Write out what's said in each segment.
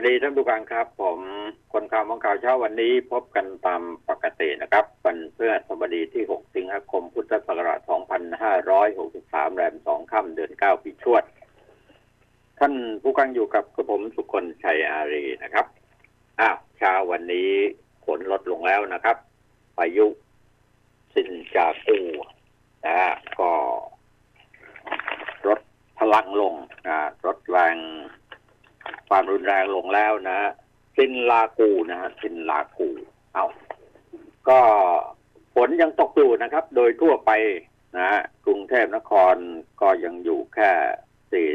วัสดีท่านผู้ฟังครับผมคนข่าวมองข่าวเช้าวันนี้พบกันตามปกตินะครับวันพฤหัสบดีที่6สิงหาคมพุทธศักราช2563แรม2ค่ำเดือน9ปีชวดท่านผู้ฟังอยู่กับผมสุคนชัยอารีนะครับเช้าวันนี้ฝนลดลงแล้วนะครับพายุซินจากูก็ลดพลังลงลดแรงความรุนแรงลงแล้วนะซินลากูนะฮะซินลากูก็ฝนยังตกอยู่นะครับโดยทั่วไปนะฮะกรุงเทพนครก็ยังอยู่แค่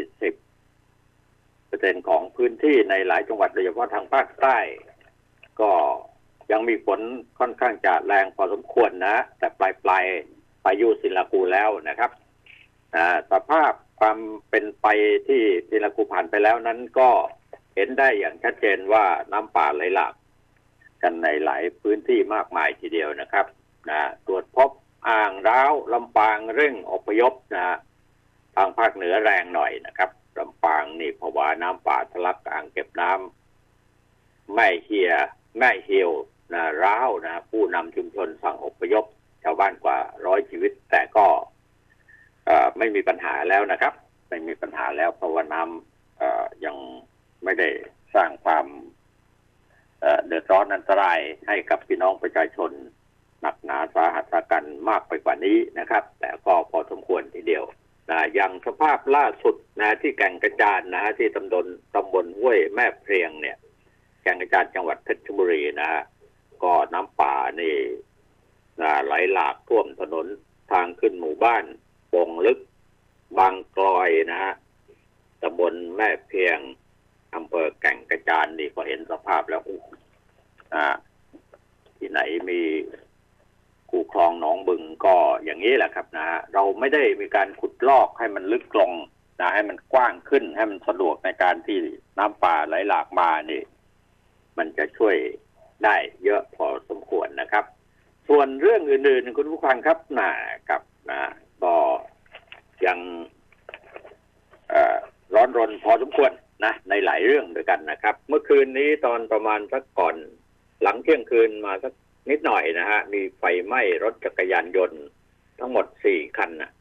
40% ของพื้นที่ในหลายจังหวัดโดยเฉพาะทางภาคใต้ก็ยังมีฝนค่อนข้างจะแรงพอสมควรนะแต่ปลายพายุซินลากูแล้วนะครับสภาพความเป็นไปที่ซินลากูผ่านไปแล้วนั้นก็เห็นได้อย่างชัดเจนว่าน้ำป่าไหลหลากกันในหลายพื้นที่มากมายทีเดียวนะครับตรวจพบอ่างร้าวลำปางเร่งอพยพทางภาคเหนือแรงหน่อยนะครับลำปางนี่ภาวะน้ำป่าทะลักอ่างเก็บน้ำแม่เหี่ยวร้าวนะผู้นำชุมชนสั่งอพยพชาวบ้านกว่า100ชีวิตแต่ก็ไม่มีปัญหาแล้วนะครับไม่มีปัญหาแล้วเพราะว่าน้ำยังไม่ได้สร้างความเดือดร้อนอันตรายให้กับพี่น้องประชาชนหนักหนาสาหัสสากันมากไปกว่านี้นะครับแต่ก็พอสมควรทีเดียวอย่างสภาพล่าสุดนะที่แก่งกระจานนะที่ตำบลห้วยแม่เพลียงเนี่ยแก่งกระจานจังหวัดเพชรบุรีนะก็น้ำป่านี่ไหลหลากท่วมถนนทางขึ้นหมู่บ้านปงลึกบางกลอยนะฮะตำบลแม่เพียงอำเภอแก่งกระจานนี่ก็เห็นสภาพแล้วที่ไหนมีคูคลองหนองบึงก็อย่างนี้แหละครับนะฮะเราไม่ได้มีการขุดลอกให้มันลึกลงนะให้มันกว้างขึ้นให้มันสะดวกในการที่น้ำป่าไหลหลากมานี่มันจะช่วยได้เยอะพอสมควรนะครับส่วนเรื่องอื่นๆคุณผู้ฟังครับกับก็ยังร้อนรนพอสมควรนะในหลายเรื่องด้วยกันนะครับเมื่อคืนนี้ตอนประมาณสักก่อนหลังเที่ยงคืนมาสักนิดหน่อยนะฮะมีไฟไหม้รถจักรยานยนต์ทั้งหมด4คันนะ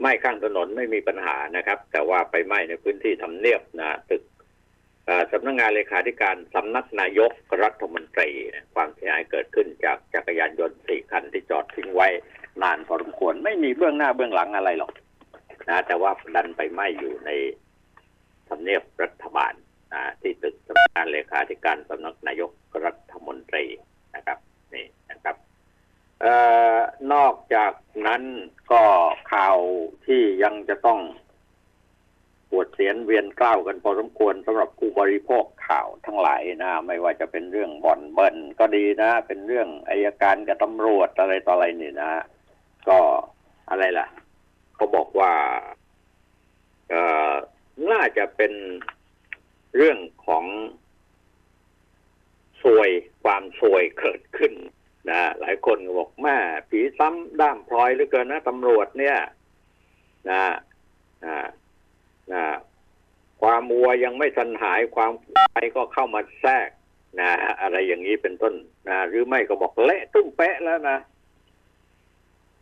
ไหม้ข้างถนนไม่มีปัญหานะครับแต่ว่าไฟไหม้ในพื้นที่ทำเนียบนะตึกสำนักงานเลขาธิการสำนักนายกรัฐมนตรีความเสียหายเกิดขึ้นจากจักรยานยนต์4คันที่จอดทิ้งไว้นานพอสมควรไม่มีเบื้องหน้าเบื้องหลังอะไรหรอกนะแต่ว่าดันไปไหม้อยู่ในทำเนียบรัฐบาลที่ตึกสำนักงานเลขาธิการสำนักนายกรัฐมนตรีนะครับนี่นะครับนอกจากนั้นก็ข่าวที่ยังจะต้องปวดเสียนเวียนเกล้ากันพอสมควรสำหรับผู้บริโภคข่าวทั้งหลายนะไม่ว่าจะเป็นเรื่องบ่อนเบิ้ลก็ดีนะเป็นเรื่องอัยการกับตำรวจอะไรต่ออะไรนี่นะก็อะไรล่ะเขาบอกว่าน่าจะเป็นเรื่องของซวยความซวยเกิดขึ้นนะหลายคนบอกแม่ผีซ้ำด้ามพลอยเหลือเกินนะตำรวจเนี่ยนะความมัวยังไม่ทันหายความไปก็เข้ามาแทรกนะอะไรอย่างนี้เป็นต้นนะหรือไม่ก็บอกเละตุ้มแปะแล้วนะ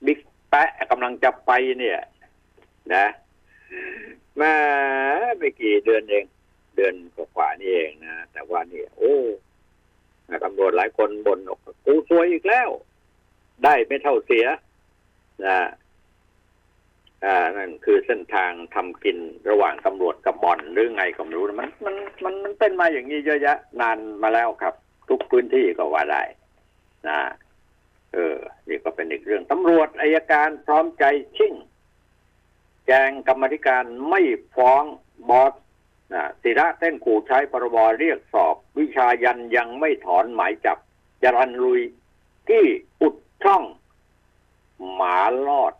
บิ๊กแปะกำลังจะไปเนี่ยนะมาไปกี่เดือนเองเดือนกว่านี่เองนะแต่ว่านี่ตำรวจหลายคนบ่นออกกูซวยอีกแล้วได้ไม่เท่าเสียนะนั่นคือเส้นทางทำกินระหว่างตำรวจกับบ่อนหรือไงก็ไม่รู้มันเป็นมาอย่างนี้เยอะแยะนานมาแล้วครับทุกพื้นที่ก็ว่าได้นะนี่ก็เป็นอีกเรื่องตำรวจอัยการพร้อมใจชิ่งแจงกรรมธิการไม่ฟ้องบอสศิระเต้นขู่ใช้พรบเรียกสอบวิชายันยังไม่ถอนหมายจับจรัญลุยที่อุดช่องหมาลอด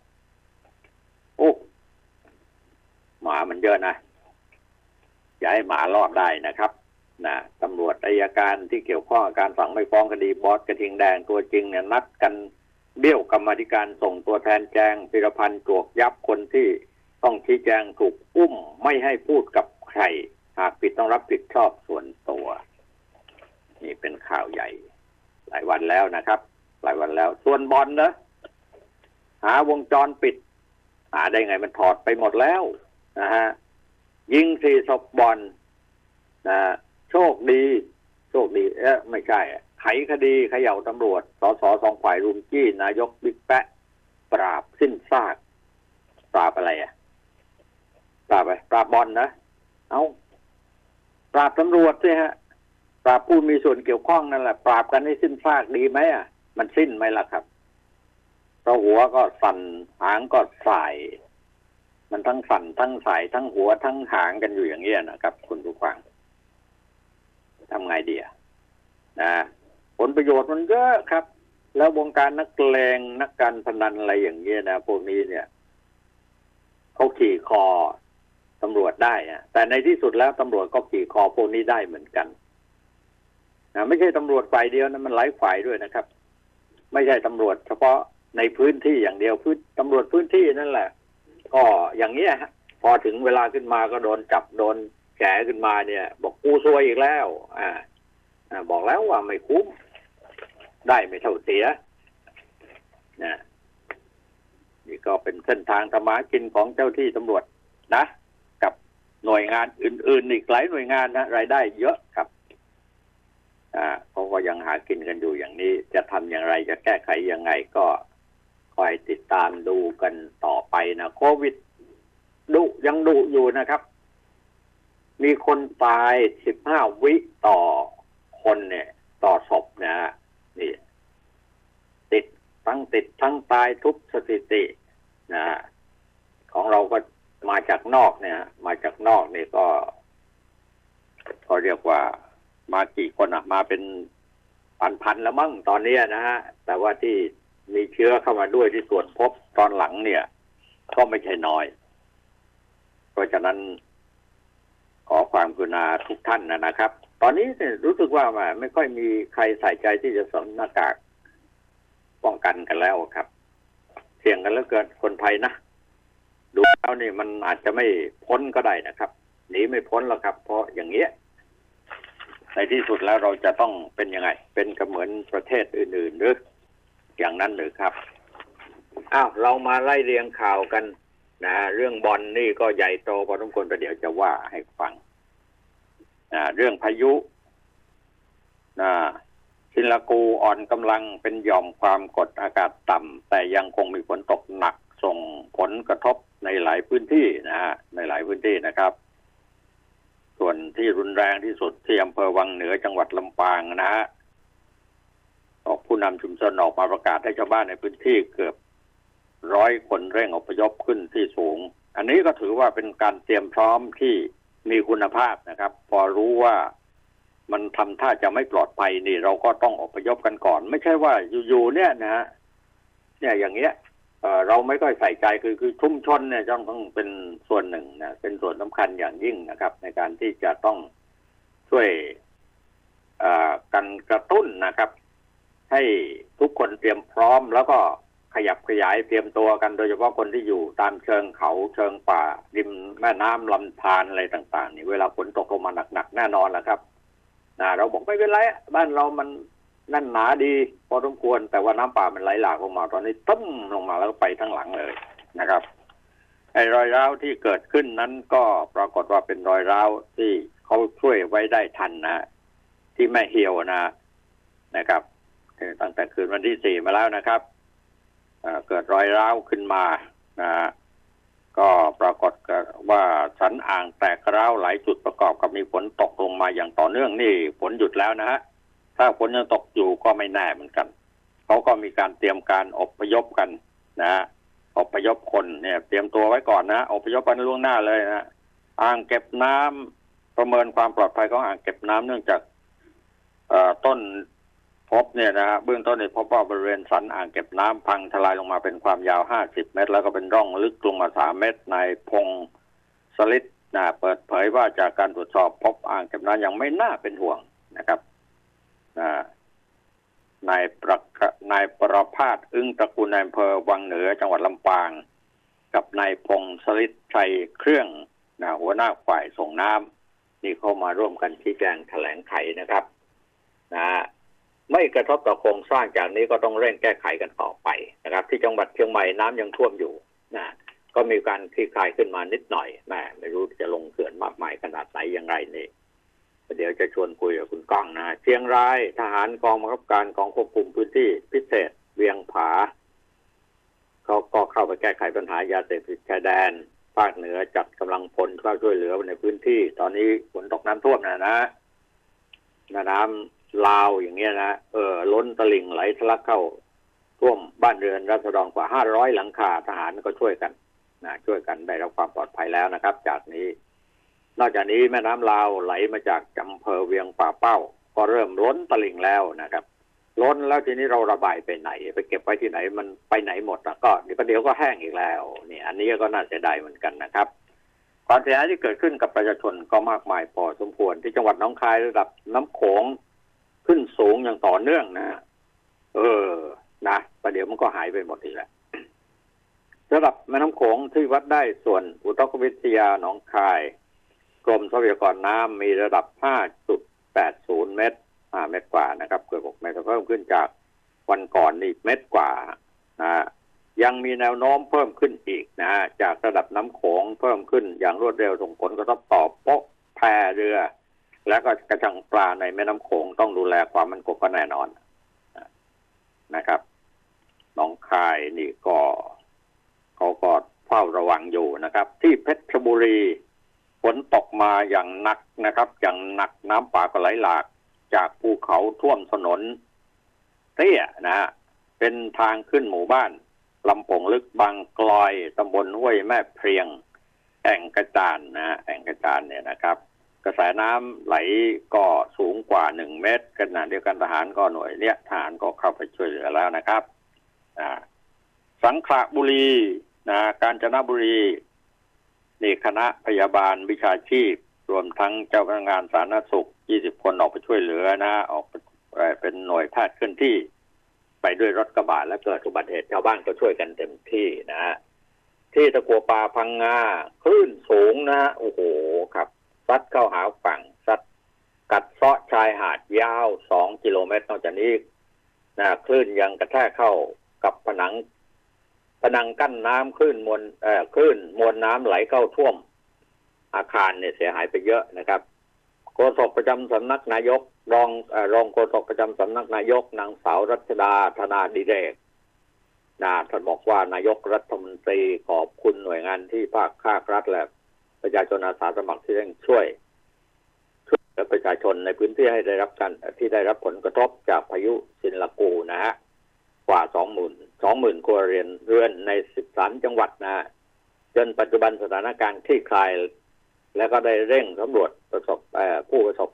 หมามันเยอะนะอย่าให้หมารอดได้นะครับตำรวจอัยการที่เกี่ยวข้องการสั่งไม่ฟ้องคดีบอสกระทิงแดงตัวจริงเนี่ยนัดกันเบี้ยวกรรมธิการส่งตัวแทนแจงพิรพันธ์จวกยับคนที่ต้องชี้แจงถูกอุ้มไม่ให้พูดกับใคร หากผิดต้องรับผิดชอบส่วนตัวนี่เป็นข่าวใหญ่หลายวันแล้วนะครับหลายวันแล้วส่วนบอลนะหาวงจรปิดหาได้ไงมันถอดไปหมดแล้วนะฮะยิง4 ศพบอลนะโชคดีไม่ใช่ไขคดีเขย่าตำรวจสส2 ฝ่ายรุมจี้นายกบิ๊กแปะปราบสิ้นซากปราบอะไรอ่ะปราบบอลนะเอาปราบตำรวจสิฮะปราบผู้มีส่วนเกี่ยวข้องนั่นแหละปราบกันให้สิ้นซากดีไหมอ่ะมันสิ้นไหมล่ะครับเพราะหัวก็สั่นหางก็สายมันทั้งสั่นทั้งสายทั้งหัวทั้งหางกันอยู่อย่างเงี้ยนะครับคุณผู้ฟังทำไงดีอ่ะนะผลประโยชน์มันเยอะครับแล้ววงการนักเลงนักการพนันอะไรอย่างเงี้ยนะพวกนี้เนี่ยเขาขี่คอตำรวจได้นะแต่ในที่สุดแล้วตำรวจก็ขี่คอพวกนี้ได้เหมือนกันนะไม่ใช่ตำรวจฝ่ายเดียวนะมันหลายฝ่ายด้วยนะครับไม่ใช่ตำรวจเฉพาะในพื้นที่อย่างเดียวพื้นตำรวจพื้นที่นั่นแหละก็อย่างเงี้ยพอถึงเวลาขึ้นมาก็โดนจับโดนแฉขึ้นมาเนี่ยบอกกูซวยอีกแล้วบอกแล้วว่าไม่คุ้มได้ไม่เท่าเสียนะนี่ก็เป็นเส้นทางธรรมะกินของเจ้าที่ตำรวจนะกับหน่วยงานอื่นๆอีกหลายหน่วยงานนะรายได้เยอะครับเขาก็ยังหากินกันอยู่อย่างนี้จะทำอย่างไรจะแก้ไขยังไงก็คอยติดตามดูกันต่อไปนะโควิดดุยังดุอยู่นะครับมีคนตาย15 วิต่อคนเนี่ยต่อศพนะฮะนี่ติดทั้งตายทุบสถิตินะฮะของเราก็มาจากนอกเนี่ยมาจากนอกนี่ก็เขาเรียกว่ามากี่คนอ่ะมาเป็นพันแล้วมั้งตอนนี้นะฮะแต่ว่าที่มีเชื้อเข้ามาด้วยที่ตรวจพบตอนหลังเนี่ยก็ไม่ใช่น้อยเพราะฉะนั้นขอความกรุณาทุกท่านนะครับตอนนี้รู้สึกว่าไม่ค่อยมีใครใส่ใจที่จะสวมหน้ากากป้องกันกันแล้วครับเสี่ยงกันเหลือเกินคนไทยนะดูแล้วนี่มันอาจจะไม่พ้นก็ได้นะครับหนีไม่พ้นหรอกครับเพราะอย่างเงี้ยในที่สุดแล้วเราจะต้องเป็นยังไงเป็นก็เหมือนประเทศอื่นๆหรืออย่างนั้นหรือครับอ้าวเรามาไล่เรียงข่าวกันนะเรื่องบอล นี่ก็ใหญ่โตพอสมควรแต่เดี๋ยวจะว่าให้ฟังเรื่องพายุศิลากูอ่อนกำลังเป็นหย่อมความกดอากาศต่ำแต่ยังคงมีฝนตกหนักส่งผลกระทบในหลายพื้นที่นะฮะในหลายพื้นที่นะครับส่วนที่รุนแรงที่สุดที่อำเภอวังเหนือจังหวัดลำปางนะฮะออกผู้นำชุมชนออกมาประกาศให้ชาวบ้านในพื้นที่เกือบ100 คนเร่งอพยพขึ้นที่สูงอันนี้ก็ถือว่าเป็นการเตรียมพร้อมที่มีคุณภาพนะครับพอรู้ว่ามันทำท่าจะไม่ปลอดภัยนี่เราก็ต้องอพยพกันก่อนไม่ใช่ว่าอยู่ๆเนี่ยนะฮะเนี่ยอย่างเงี้ยเราไม่ค่อยใส่ใจคือชุมชนเนี่ยจะต้องเป็นส่วนหนึ่งนะเป็นส่วนสำคัญอย่างยิ่งนะครับในการที่จะต้องช่วยกันกระตุ้นนะครับให้ทุกคนเตรียมพร้อมแล้วก็ขยับขยายเตรียมตัวกันโดยเฉพาะคนที่อยู่ตามเชิงเขาเชิงป่าริมแม่น้ำลำธารอะไรต่างๆนี่เวลาฝนตกลงมาหนักๆแน่นอนแหละครับเราบอกไม่เป็นไรบ้านเรามันแน่นหนาดีพอสมควรแต่ว่าน้ำป่ามันไหลหลากลงมาตอนนี้ตึ้มลงมาแล้วไปทั้งหลังเลยนะครับไอ้รอยร้าวที่เกิดขึ้นนั้นก็ปรากฏว่าเป็นรอยร้าวที่เขาช่วยไว้ได้ทันนะที่แม่เหี่ยวนะครับตั้งแต่คืนวันที่4มาแล้วนะครับเกิดรอยร้าวขึ้นมานะก็ปรากฏว่าสันอ่างแตกร้าวหลายจุดประกอบกับมีฝนตกลงมาอย่างต่อเนื่องนี่ฝนหยุดแล้วนะฮะถ้าฝนยังตกอยู่ก็ไม่แน่เหมือนกันเขาก็มีการเตรียมการอพยพกันนะฮะอพยพคนเนี่ยเตรียมตัวไว้ก่อนนะอพยพกันล่วงหน้าเลยนะอ่างเก็บน้ำประเมินความปลอดภัยของอ่างเก็บน้ำเนื่องจากต้นพบเนี่ยนะเบื้องต้นในพบว่าบริเวณสันอ่างเก็บน้ำพังทลายลงมาเป็นความยาว50 เมตรแล้วก็เป็นร่องลึกลงมา3 เมตรนายพงศ์สลิดเปิดเผยว่าจากการตรวจสอบพบอ่างเก็บน้ำยังไม่น่าเป็นห่วงนะครับนายประภาสอึ้งตระกูลนายอำเภอวังเหนือจังหวัดลำปางกับนายพงศ์สลิดชัยเครื่องหัวหน้าฝ่ายส่งน้ำ ที่เข้ามาร่วมกันชี้แจงแถลงไขนะครับนะไม่กระทบต่อโครงสร้างจากนี้ก็ต้องเร่งแก้ไขกันต่อไปนะครับที่จังหวัดเชียงใหม่น้ำยังท่วมอยู่นะก็มีการคลี่คลายขึ้นมานิดหน่อยแหมไม่รู้จะลงเขื่อนมากมายขนาดไหนอย่างไรนี่เดี๋ยวจะชวนคุยกับคุณก้องนะเชียงรายทหารกองบังคับการกองควบคุมพื้นที่พิเศษเวียงผาเขาก็เข้าไปแก้ไขปัญหายาเสพติดชายแดนภาคเหนือจัดกำลังพลเข้าช่วยเหลือในพื้นที่ตอนนี้ฝนตกน้ำท่วมนะน้ำลาวอย่างเงี้ยนะล้นตลิ่งไหลทะลักเข้าท่วมบ้านเรือนราษฎรกว่า500หลังคาทหารก็ช่วยกันนะช่วยกันได้รับความปลอดภัยแล้วนะครับจากนี้นอกจากนี้แม่น้ำลาวไหลมาจากอำเภอเวียงป่าเป้าก็เริ่มล้นตลิ่งแล้วนะครับล้นแล้วทีนี้เราระบายไปไหนไปเก็บไว้ที่ไหนมันไปไหนหมดแล้วก็เดี๋ยวก็แห้งอีกแล้วนี่อันนี้ก็น่าเสียดายเหมือนกันนะครับความเสียหายที่เกิดขึ้นกับประชาชนก็มากมายพอสมควรที่จังหวัดหนองคายระดับน้ำโขงขึ้นสูงอย่างต่อเนื่องนะนะประเดี๋ยวมันก็หายไปหมดอีกแล้วระดับแม่น้ำโขงที่วัดได้ส่วนอุทกวิทยาหนองคายกรมทรัพยากรน้ำมีระดับ 5.80 เมตรกว่านะครับเกือบ6เมตรเพิ่มขึ้นจากวันก่อนนี่เมตรกว่านะยังมีแนวโน้มเพิ่มขึ้นอีกนะจากระดับน้ำโขงเพิ่มขึ้นอย่างรวดเร็วส่งผลกระทบต่อโป๊ะแพเรือและก็กระชังปลาในแม่น้ำโขงต้องดูแลความมั่นคงกันแน่นอนนะครับหนองคายนี่ก็เขาก็เฝ้าระวังอยู่นะครับที่เพชรบุรีฝนตกมาอย่างหนักนะครับอย่างหนักน้ำป่าก็ไหลหลากจากภูเขาท่วมถนนเตี้ยนะฮะเป็นทางขึ้นหมู่บ้านลำปงลึกบางกลอยตำบลห้วยแม่เพรียงแอ่งกระจานนะแอ่งกระจานเนี่ยนะครับกระแสน้ำไหลก็สูงกว่า1เมตรขณะเดียวกันทหารก็หน่วยเนี่ยทหารก็เข้าไปช่วยเหลือแล้วนะครับสังขละบุรีนะกาญจนบุรีนี่คณะพยาบาลวิชาชีพรวมทั้งเจ้าพนักงานสาธารณสุข20คนออกไปช่วยเหลือนะออกเป็นหน่วยแพทย์เคลื่อนที่ไปด้วยรถกระบะและเกิดอุบัติเหตุชาวบ้านก็ช่วยกันเต็มที่นะฮะที่ตะกัวป่าพังงาคลื่นสูงนะโอ้โหครับซัดเข้าหาฝั่งซัดกัดเซาะชายหาดยาว2กิโลเมตรนอกจากนี้นะคลื่นยังกระแทกเข้ากับผนังกั้นน้ำคลื่นมวลน้ำไหลเข้าท่วมอาคารเนี่ยเสียหายไปเยอะนะครับโฆษกประจำสำนักนายกรองโฆษกประจำสำนักนายกนางสาวรัชดาธนาดิเรกท่านบอกว่านายกรัฐมนตรีขอบคุณหน่วยงานที่ภาครัฐและประชาชนอาสาสมัครที่เร่งช่วยประชาชนในพื้นที่ให้ได้รับการที่ได้รับผลกระทบจากพายุซินลากูนะฮะกว่า 20,000 ครัวเรือนใน13จังหวัดนะฮะจนปัจจุบันสถานการณ์คลี่คลายและก็ได้เร่งสำรวจผู้ประสบ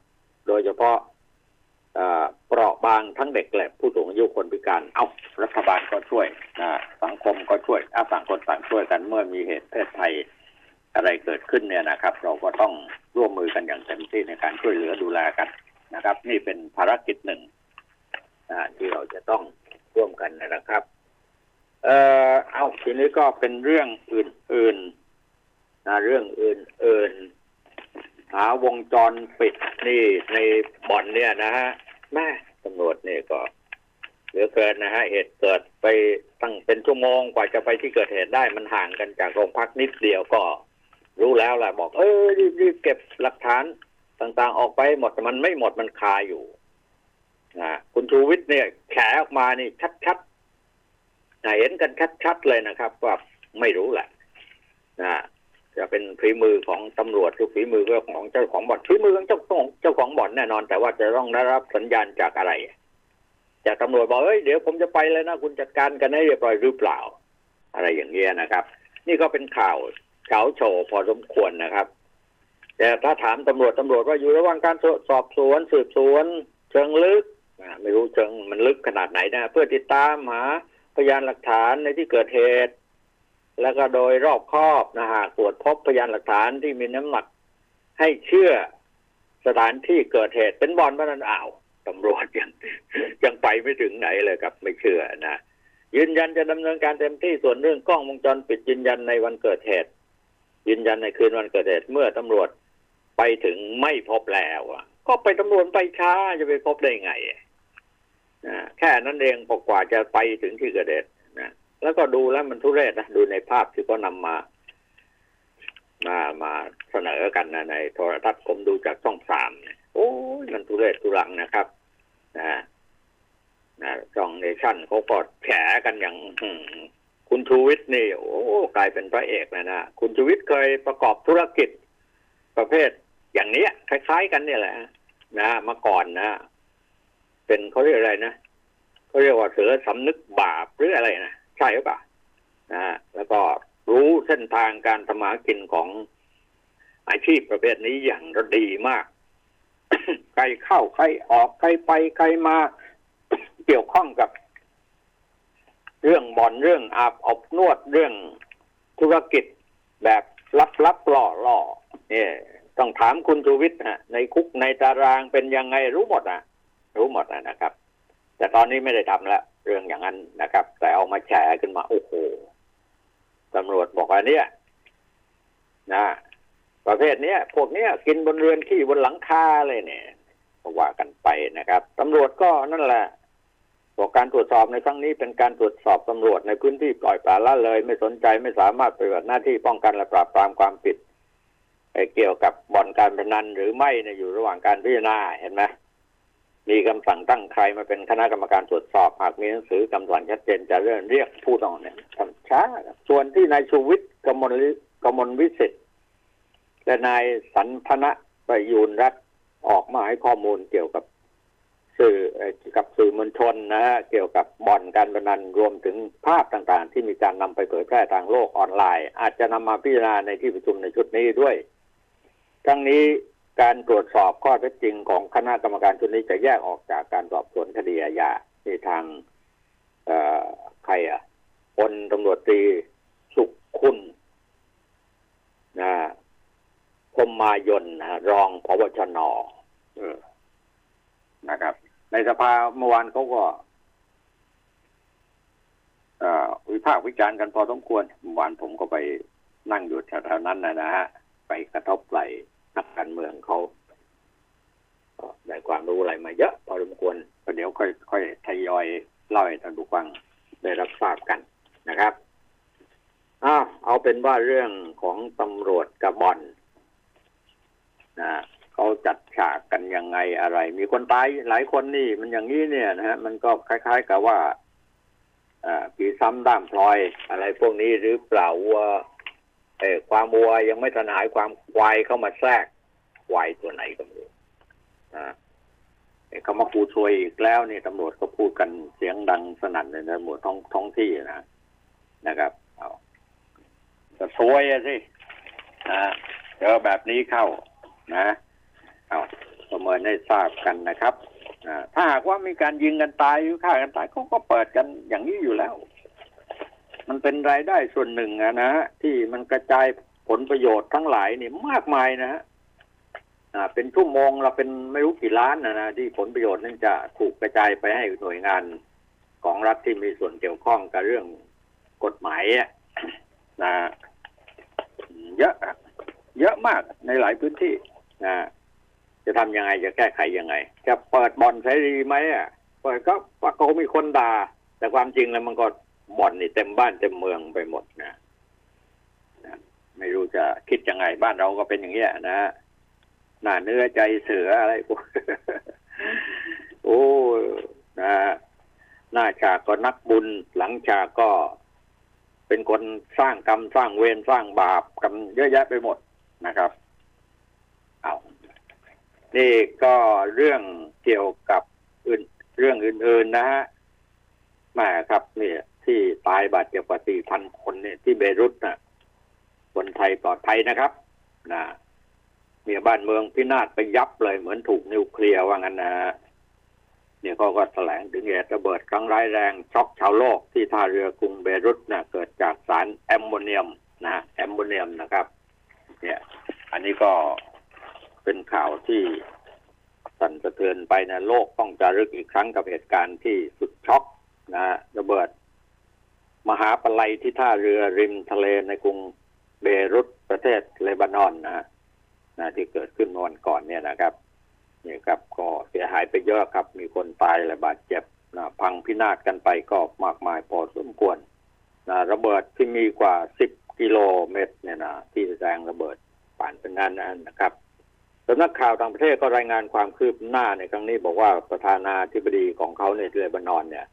โดยเฉพาะเปราะบางทั้งเด็กและผู้สูงอายุคนพิการรัฐบาลก็ช่วยสังคมก็ช่วยต่างคนต่างช่วยกันเมื่อมีเหตุเพศภัยอะไรเกิดขึ้นเนี่ยนะครับเราก็ต้องร่วมมือกันอย่างเต็มที่ในการช่วยเหลือดูแลกันนะครับนี่เป็นภารกิจหนึ่งที่เราจะต้องร่วมกันนะครับทีนี้ก็เป็นเรื่องอื่นๆนะเรื่องอื่นๆหาวงจรปิดนี่ในบ่อนเนี่ยนะฮะแม่ตำรวจนี่ก็เหลือเกินนะฮะเหตุเกิดไปตั้งเป็นชั่วโมงกว่าจะไปที่เกิดเหตุได้มันห่างกันจากโรงพักนิดเดียวก็รู้แล้วแหละบอกรีบเก็บหลักฐานต่างๆออกไปหมดแต่มันไม่หมดมันคาอยู่นะคุณชูวิทย์เนี่ยแฉออกมานี่ชัดๆนะเห็นกันชัดๆเลยนะครับว่าไม่รู้แหละนะจะเป็นฝีมือของตำรวจหรือฝีมือของเจ้าของบ่อนฝีมือของเจ้าของบ่อนแน่นอนแต่ว่าจะต้องได้รับสัญญาณจากอะไรจากตำรวจบอกเดี๋ยวผมจะไปเลยนะคุณจัดการกันให้เรียบร้อยหรือเปล่าอะไรอย่างเงี้ยนะครับนี่ก็เป็นข่าวเฉาโฉพอสมควรนะครับแต่ถ้าถามตำรวจว่าอยู่ระหว่างการสอบสวนสืบสวนเชิงลึกไม่รู้เชิงมันลึกขนาดไหนนะเพื่อติดตามหาพยานหลักฐานในที่เกิดเหตุแล้วก็โดยรอบคอบนะฮะตรวจพบพยานหลักฐานที่มีน้ำหนักให้เชื่อสถานที่เกิดเหตุเป็นบ่อนบ้านอ่าวตำรวจยังไปไม่ถึงไหนเลยครับไม่เชื่อนะยืนยันจะดำเนินการเต็มที่ส่วนเรื่องกล้องวงจรปิดยืนยันในวันเกิดเหตุยืนยันในคืนวันเกิดเหตุเมื่อตำรวจ ไปถึงไม่พบแล้วก็ไปตำรวจไปช้าจะไปพบได้ไงแค่นั้นเองพอกว่าจะไปถึงที่เกิดเหตุนะแล้วก็ดูแล้วมันทุเรศนะดูในภาพที่ก็นำมาเสนอกันนะในโทรทัศน์ผมดูจากช่องสามเนี่ยโอ้ยมันทุเรศทุรังนะครับนะช่องเนชั่นเขาก็แฉกันอย่างคุณชูวิทย์นี่โอ้กลายเป็นพระเอกนะนะคุณชูวิทย์เคยประกอบธุรกิจประเภทอย่างนี้คล้ายๆกันเนี่ยแหละนะมาก่อนนะเป็นเขาเรียกอะไรนะเขาเรียกว่าเสือสำนึกบาปหรืออะไรนะใช่หรือเปล่านะแล้วก็รู้เส้นทางการทำมากินของอาชีพประเภทนี้อย่างดีมาก ใครเข้าใครออกใครไปใครมา เกี่ยวข้องกับเรื่องบ่อนเรื่องอาบอบนวดเรื่องธุรกิจแบบลับๆล่อๆเนี่ยต้องถามคุณชูวิทย์ฮะในคุกในตารางเป็นยังไงรู้หมดนะครับแต่ตอนนี้ไม่ได้ทำแล้วเรื่องอย่างนั้นนะครับแต่เอามาแชร์ขึ้นมาโอ้โหตำรวจบอกว่าเนี่ยนะประเภทเนี้ยพวกเนี้ยกินบนเรือนขี้บนหลังคาเลยเนี่ยว่ากันไปนะครับตำรวจก็นั่นแหละบอกการตรวจสอบในครั้งนี้เป็นการตรวจสอบตำรวจในพื้นที่ปล่อยปละละเลยไม่สนใจไม่สามารถปฏิบัติหน้าที่ป้องกันและปราบปรามความผิดเกี่ยวกับบ่อนการพนันหรือไม่เนี่ยอยู่ระหว่างการพิจารณาเห็นไหมมีคำสั่งตั้งใครมาเป็นคณะกรรมการตรวจสอบหากมีหนังสือคำสั่งชัดเจนจะเรียกผู้ต้องเนี่ยช้าส่วนที่นายชูวิทย์กมลวิสิทธิ์และนายสันพนะประยูรรัตน์ออกมาให้ข้อมูลเกี่ยวกับสื่อมวลชนนะฮะเกี่ยวกับบ่อนการพนันรวมถึงภาพต่างๆที่มีการนำไปเผยแพร่ทางโลกออนไลน์อาจจะนำมาพิจารณาในที่ประชุมในชุดนี้ด้วยทั้งนี้การตรวจสอบข้อเท็จจริงของคณะกรรมการชุดนี้จะแยกออกจากการสอบสวนคดีอาญาในทางใครพลตำรวจตรีสุขคุณพรหมายนรองผบ.ชน.นะครับในสภาเมื่อวานเขาก็วิพากษ์วิจารณ์กันพอสมควรเมื่อวานผมก็ไปนั่งอยู่แถวๆนั้นนะฮะไปกระทบไหลนักการเมืองเขาได้ความรู้อะไรมาเยอะพอสมควรเดี๋ยวค่อยทยอยเล่าให้ท่านผู้ฟังได้รับทราบกันนะครับเอาเป็นว่าเรื่องของตำรวจกระบอนนะเขาจัดฉากกันยังไงอะไรมีคนตายหลายคนนี่มันอย่างนี้เนี่ยนะฮะมันก็คล้ายๆกับว่าผีซ้ำด้ามพลอยอะไรพวกนี้หรือเปล่าว่าความวัวยังไม่ทันหายความควายเข้ามาแทรกควายตัวไหนก็ไม่รู้เขามาฟูซวยอีกแล้วนี่ตำรวจก็พูดกันเสียงดังสนั่นเลยนะหมดท้องที่นะครับเอาจะซวยสิเจอแบบนี้เข้านะเอาประเมินให้ทราบกันนะครับถ้าหากว่ามีการยิงกันตายหรือฆ่ากันตายเขาก็เปิดกันอย่างนี้อยู่แล้วมันเป็นรายได้ส่วนหนึ่งนะฮะที่มันกระจายผลประโยชน์ทั้งหลายนี่มากมายนะฮะเป็นชั่วโมงเราเป็นไม่รู้กี่ล้านนะที่ผลประโยชน์นั่นจะถูกกระจายไปให้หน่วยงานของรัฐที่มีส่วนเกี่ยวข้องกับเรื่องกฎหมายนะเยอะมากในหลายพื้นที่นะจะทำยังไงจะแก้ไขยังไงจะเปิดบ่อนเสรีไหมเปิดก็ว่าเขามีคนด่าแต่ความจริงแล้วมันก็บ่อนนี่เต็มบ้านเต็มเมืองไปหมดนะไม่รู้จะคิดยังไงบ้านเราก็เป็นอย่างนี้นะหน้าเนื้อใจเสืออะไรพวกโอ้นะหน้าฉากก็นักบุญหลังฉากก็เป็นคนสร้างกรรมสร้างเวรสร้างบาปกันเยอะแยะไปหมดนะครับเอานี่ก็เรื่องเกี่ยวกับเรื่องอื่นๆนะฮะมาครับเนี่ยที่ตายบาดเจ็บกว่า 4,000 คนเนี่ยที่เบรุตนะคนไทยปลอดภัยนะครับนะมีบ้านเมืองพินาศไปยับเลยเหมือนถูกนิวเคลียร์ว่างั้นนะเนี่ยเขาก็แถลงถึงเหตุระเบิดครั้งร้ายแรงช็อกชาวโลกที่ท่าเรือกรุงเบรุตนะเกิดจากสารแอมโมเนียมนะครับเนี่ยอันนี้ก็เป็นข่าวที่สั่นสะเทือนไปนะโลกต้องจารึกอีกครั้งกับเหตุการณ์ที่สุดช็อกนะระเบิดมหาปลัยที่ท่าเรือริมทะเลในกรุงเบรุตประเทศเลบานอนนะ นะที่เกิดขึ้นเมื่อวันก่อนเนี่ยนะครับนี่ครับก็เสียหายไปเยอะครับมีคนตายและบาดเจ็บนะพังพินาศกันไปก็มากมายพอสมควรนะระเบิดที่มีกว่า10 กิโลเมตรเนี่ยนะที่แรงระเบิดผ่านเป็นงานนั้นนะครับสำนักข่าวต่างประเทศก็รายงานความคืบหน้าในครั้งนี้บอกว่าประธานาธิบดีของเขาในเลบานอนเนี่ย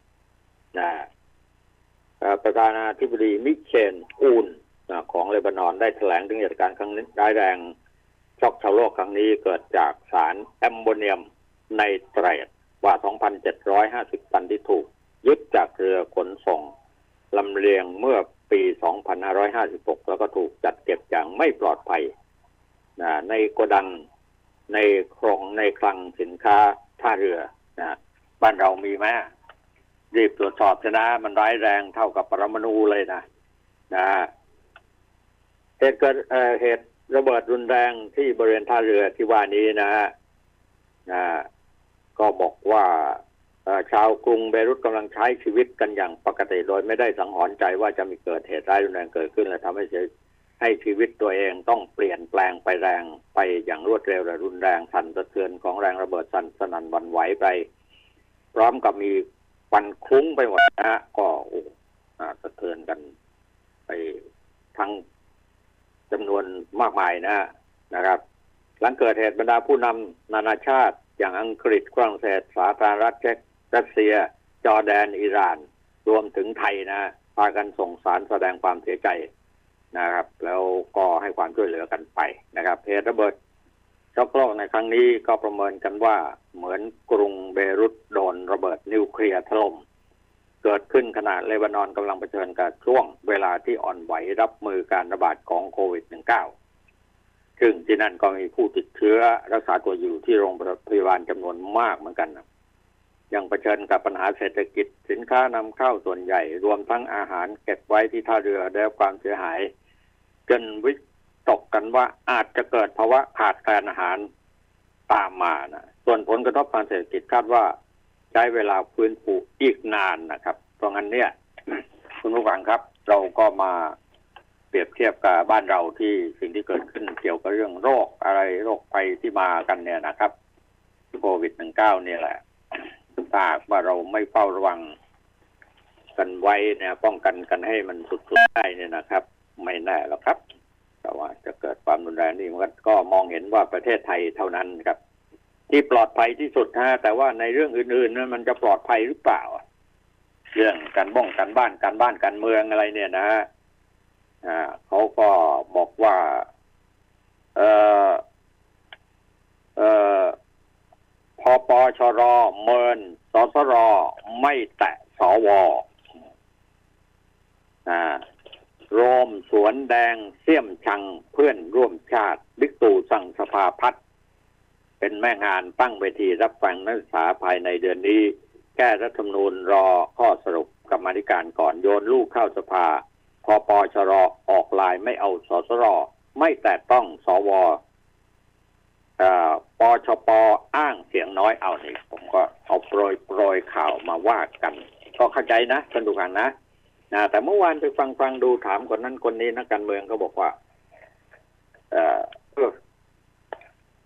นะประธานาธิบดีมิเชลอูนของเลบานอนได้แถลงถึงเหตุการณ์ครั้งนี้ร้ายแรงช็อกชาวโลกครั้งนี้เกิดจากสารแอมโมเนียมไนเตรตกว่า 2,750 ตันที่ถูกยึดจากเรือขนส่งลำเลียงเมื่อปี 2556 แล้วก็ถูกจัดเก็บอย่างไม่ปลอดภัยในโกดังในคลองในคลังสินค้าท่าเรือนะบ้านเรามีไหมรีบตรวจสอบชนะมันร้ายแรงเท่ากับปรมาณูเลยนะนะเหตุระเบิดรุนแรงที่บริเวณท่าเรือที่ว่านี้นะฮะก็บอกว่าชาวกรุงเบรุตกำลังใช้ชีวิตกันอย่างปกติโดยไม่ได้สังหรณ์ใจว่าจะมีเกิดเหตุร้ายรุนแรงเกิดขึ้นและทำให้ชีวิตตัวเองต้องเปลี่ยนแปลงไปแรงไปอย่างรวดเร็วและรุนแรงสั่นสะเทือนของแรงระเบิดสั่นสนั่นหวั่นไหวไปพร้อมกับมีควันคลุ้งไปหมดนะฮะก็สะเทือนกันไปทั้งจำนวนมากมายนะครับหลังเกิดเหตุบรรดาผู้นำนานาชาติอย่างอังกฤษฝรั่งเศสสาธารณรัฐเช็กรัสเซียจอร์แดนอิหร่านรวมถึงไทยนะพากันส่งสารแสดงความเสียใจนะครับแล้วก็ให้ความช่วยเหลือกันไปนะครับเหตุระเบิดช็อกโลกในครั้งนี้ก็ประเมินกันว่าเหมือนกรุงเบรุตโดนระเบิดนิวเคลียร์ถล่มเกิดขึ้นขณะเลบานอนกำลังเผชิญกับช่วงเวลาที่อ่อนไหวรับมือการระบาดของโควิด -19 ซึ่งที่นั่นก็มีผู้ติดเชื้อรักษาตัวอยู่ที่โรงพยาบาลจำนวนมากเหมือนกันนะยังเผชิญกับปัญหาเศรษฐกิจสินค้านำเข้าส่วนใหญ่รวมทั้งอาหารเก็บไว้ที่ท่าเรือได้รับความเสียหายจนวิตกกันว่าอาจจะเกิดภาวะขาดแคลนอาหารตามมานะส่วนผลกระทบทางเศรษฐกิจคาดว่าใช้เวลาฟื้นฟูอีกนานนะครับเพราะงั้นเนี่ยคุณผู้ฟังครับเราก็มาเปรียบเทียบกับบ้านเราที่สิ่งที่เกิดขึ้นเกี่ยวกับเรื่องโรคอะไรโรคภัยที่มากันเนี่ยนะครับโควิด-19 เนี่ยแหละถ้าว่าเราไม่เฝ้าระวังกันไว้นะป้องกันกันให้มันสุดๆได้เนี่ยนะครับไม่แน่หรอกครับแต่ว่าจะเกิดความรุนแรงนี่มันก็มองเห็นว่าประเทศไทยเท่านั้นครับที่ปลอดภัยที่สุดฮะแต่ว่าในเรื่องอื่นๆนั้นมันจะปลอดภัยหรือเปล่าเรื่องการบ้องการบ้านการเมืองอะไรเนี่ยนะฮะเขาก็บอกว่าพปชร.เมินสสร.ไม่แตะสว.โรมสวนแดงเสี่ยมชังเพื่อนร่วมชาติบิ๊กตู่สั่งสภาพัฒน์เป็นแม่งานตั้งเวทีรับฟังนักศึกษาภายในเดือนนี้แก้รัฐธรรมนูญรอข้อสรุปกรรมาธิการก่อนโยนลูกเข้าสภาพปชร.ออกลายไม่เอาสสร.ไม่แตะต้องสว.ปชป.อ้างเสียงน้อยเอานี่ผมก็เอาโปรยข่าวมาว่ากันก็เข้าใจนะท่านดูกันนะแต่เมื่อวานไปฟังดูถามคนนั้นคนนี้นักการเมืองเขาบอกว่า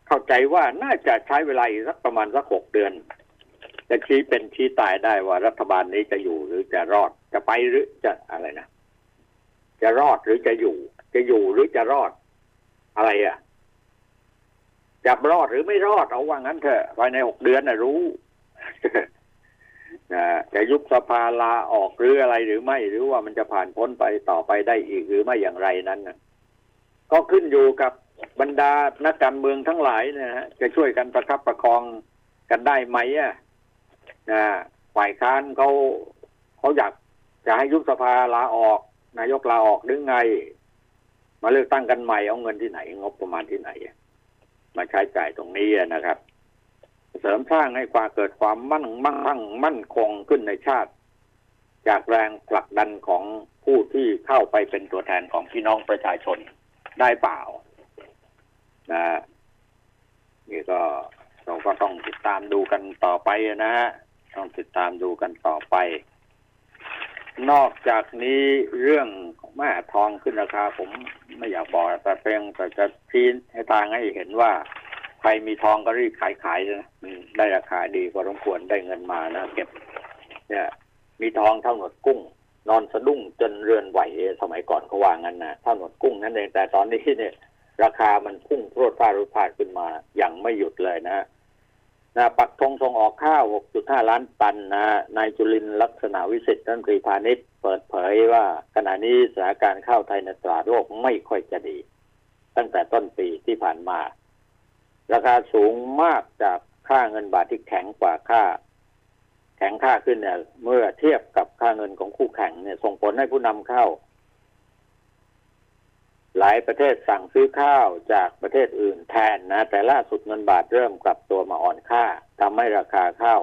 เข้าใจว่าน่าจะใช้เวลาสักประมาณสัก6 เดือนจะชี้เป็นชี้ตายได้ว่ารัฐบาลนี้จะอยู่หรือจะรอดจะไปหรือจะอะไรนะจะรอดหรือจะอยู่หรือจะรอดอะไรอ่ะจะรอดหรือไม่รอดเอาว่างั้นเถอะภายใน6 เดือนน่ะรู้ จะยุบสภาลาออกหรืออะไรหรือไม่หรือว่ามันจะผ่านพ้นไปต่อไปได้อีกหรือไม่อย่างไรนั้นนะก็ขึ้นอยู่กับบรรดานักการเมืองทั้งหลายนะฮะจะช่วยกันประคับประคองกันได้ไหมอ่ะฝ่ายค้านเขาอยากจะให้ยุบสภาลาออกนายกลาออกหรือไงมาเลือกตั้งกันใหม่เอาเงินที่ไหนงบประมาณที่ไหนมาใช้จ่ายตรงนี้นะครับเสริมสร้างให้ความเกิดความมั่นคงขึ้นในชาติจากแรงผลักดันของผู้ที่เข้าไปเป็นตัวแทนของพี่น้องประชาชนได้เปล่านะนี่ก็เราก็ต้องติดตามดูกันต่อไปนะฮะต้องติดตามดูกันต่อไป นอกจากนี้เรื่องแม่ทองขึ้นราคาผมไม่อยากบอกแต่เพียงแต่จะชี้ให้ทางให้เห็นว่าใครมีทองก็รีบขายนะได้ราคาดีพอสมควรได้เงินมานะเก็บเนี่ยมีทองเท่าหนวดกุ้งนอนสะดุ้งจนเรือนไหวสมัยก่อนเขาว่างั้นนะเท่าหนวดกุ้งนั่นเองแต่ตอนนี้เนี่ยราคามันพุ่งพรวดพราดขึ้นมาอย่างไม่หยุดเลยนะปักธงส่งออกข้าว 6.5 ล้านตันนะนายจุลินทร์ลักษณะวิสิทธิ์รัฐมนตรีพาณิชย์เปิดเผยว่าขณะนี้สถานการณ์ข้าวไทยในตลาดโลกไม่ค่อยจะดีตั้งแต่ต้นปีที่ผ่านมาราคาสูงมากจากค่าเงินบาทที่แข็งค่าขึ้นเนี่ยเมื่อเทียบกับค่าเงินของคู่แข่งเนี่ยส่งผลให้ผู้นำข้าวหลายประเทศสั่งซื้อข้าวจากประเทศอื่นแทนนะแต่ล่าสุดเงินบาทเริ่มกลับตัวมาอ่อนค่าทำให้ราคาข้าว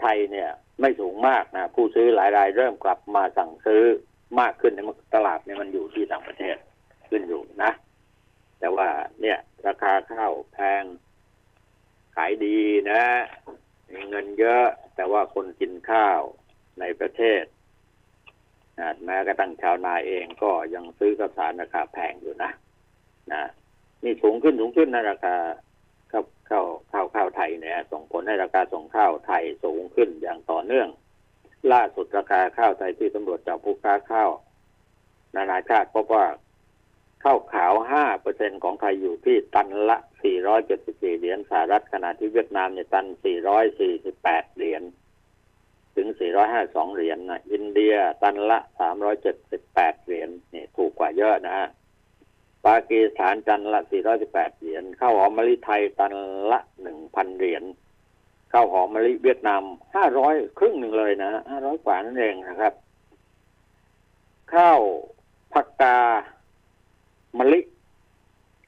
ไทยเนี่ยไม่สูงมากนะผู้ซื้อหลายรายเริ่มกลับมาสั่งซื้อมากขึ้นในตลาดเนี่ยมันอยู่ที่ต่างประเทศขึ้นอยู่นะแต่ว่าเนี่ยราคาข้าวแพงขายดีนะมีเงินเยอะแต่ว่าคนกินข้าวในประเทศแม้กระทั่งชาวนาเองก็ยังซื้อข้าวสารราคาแพงอยู่นะนี่สูงขึ้นนะราคาข้าวไทยเนี่ยส่งผลให้ราคาส่งข้าวไทยสูงขึ้นอย่างต่อเนื่องล่าสุดราคาข้าวไทยที่ตำรวจจับผู้ค้าข้าวนานาชาติพบว่าข้าวขาว 5% ของไทยอยู่ที่ตันละ474เหรียญสหรัฐขณะที่เวียดนามเนี่ยตัน448เหรียญถึง452เหรียญนะอินเดียตันละ378เหรียญนี่ถูกกว่าเยอะนะฮะปากีสถานตันละ418เหรียญข้าวหอมมะลิไทยตันละ 1,000 เหรียญข้าวหอมมะลิเวียดนาม500ครึ่งหนึ่งเลยนะ500กว่านั่นเองนะครับข้าวผักกามะลิ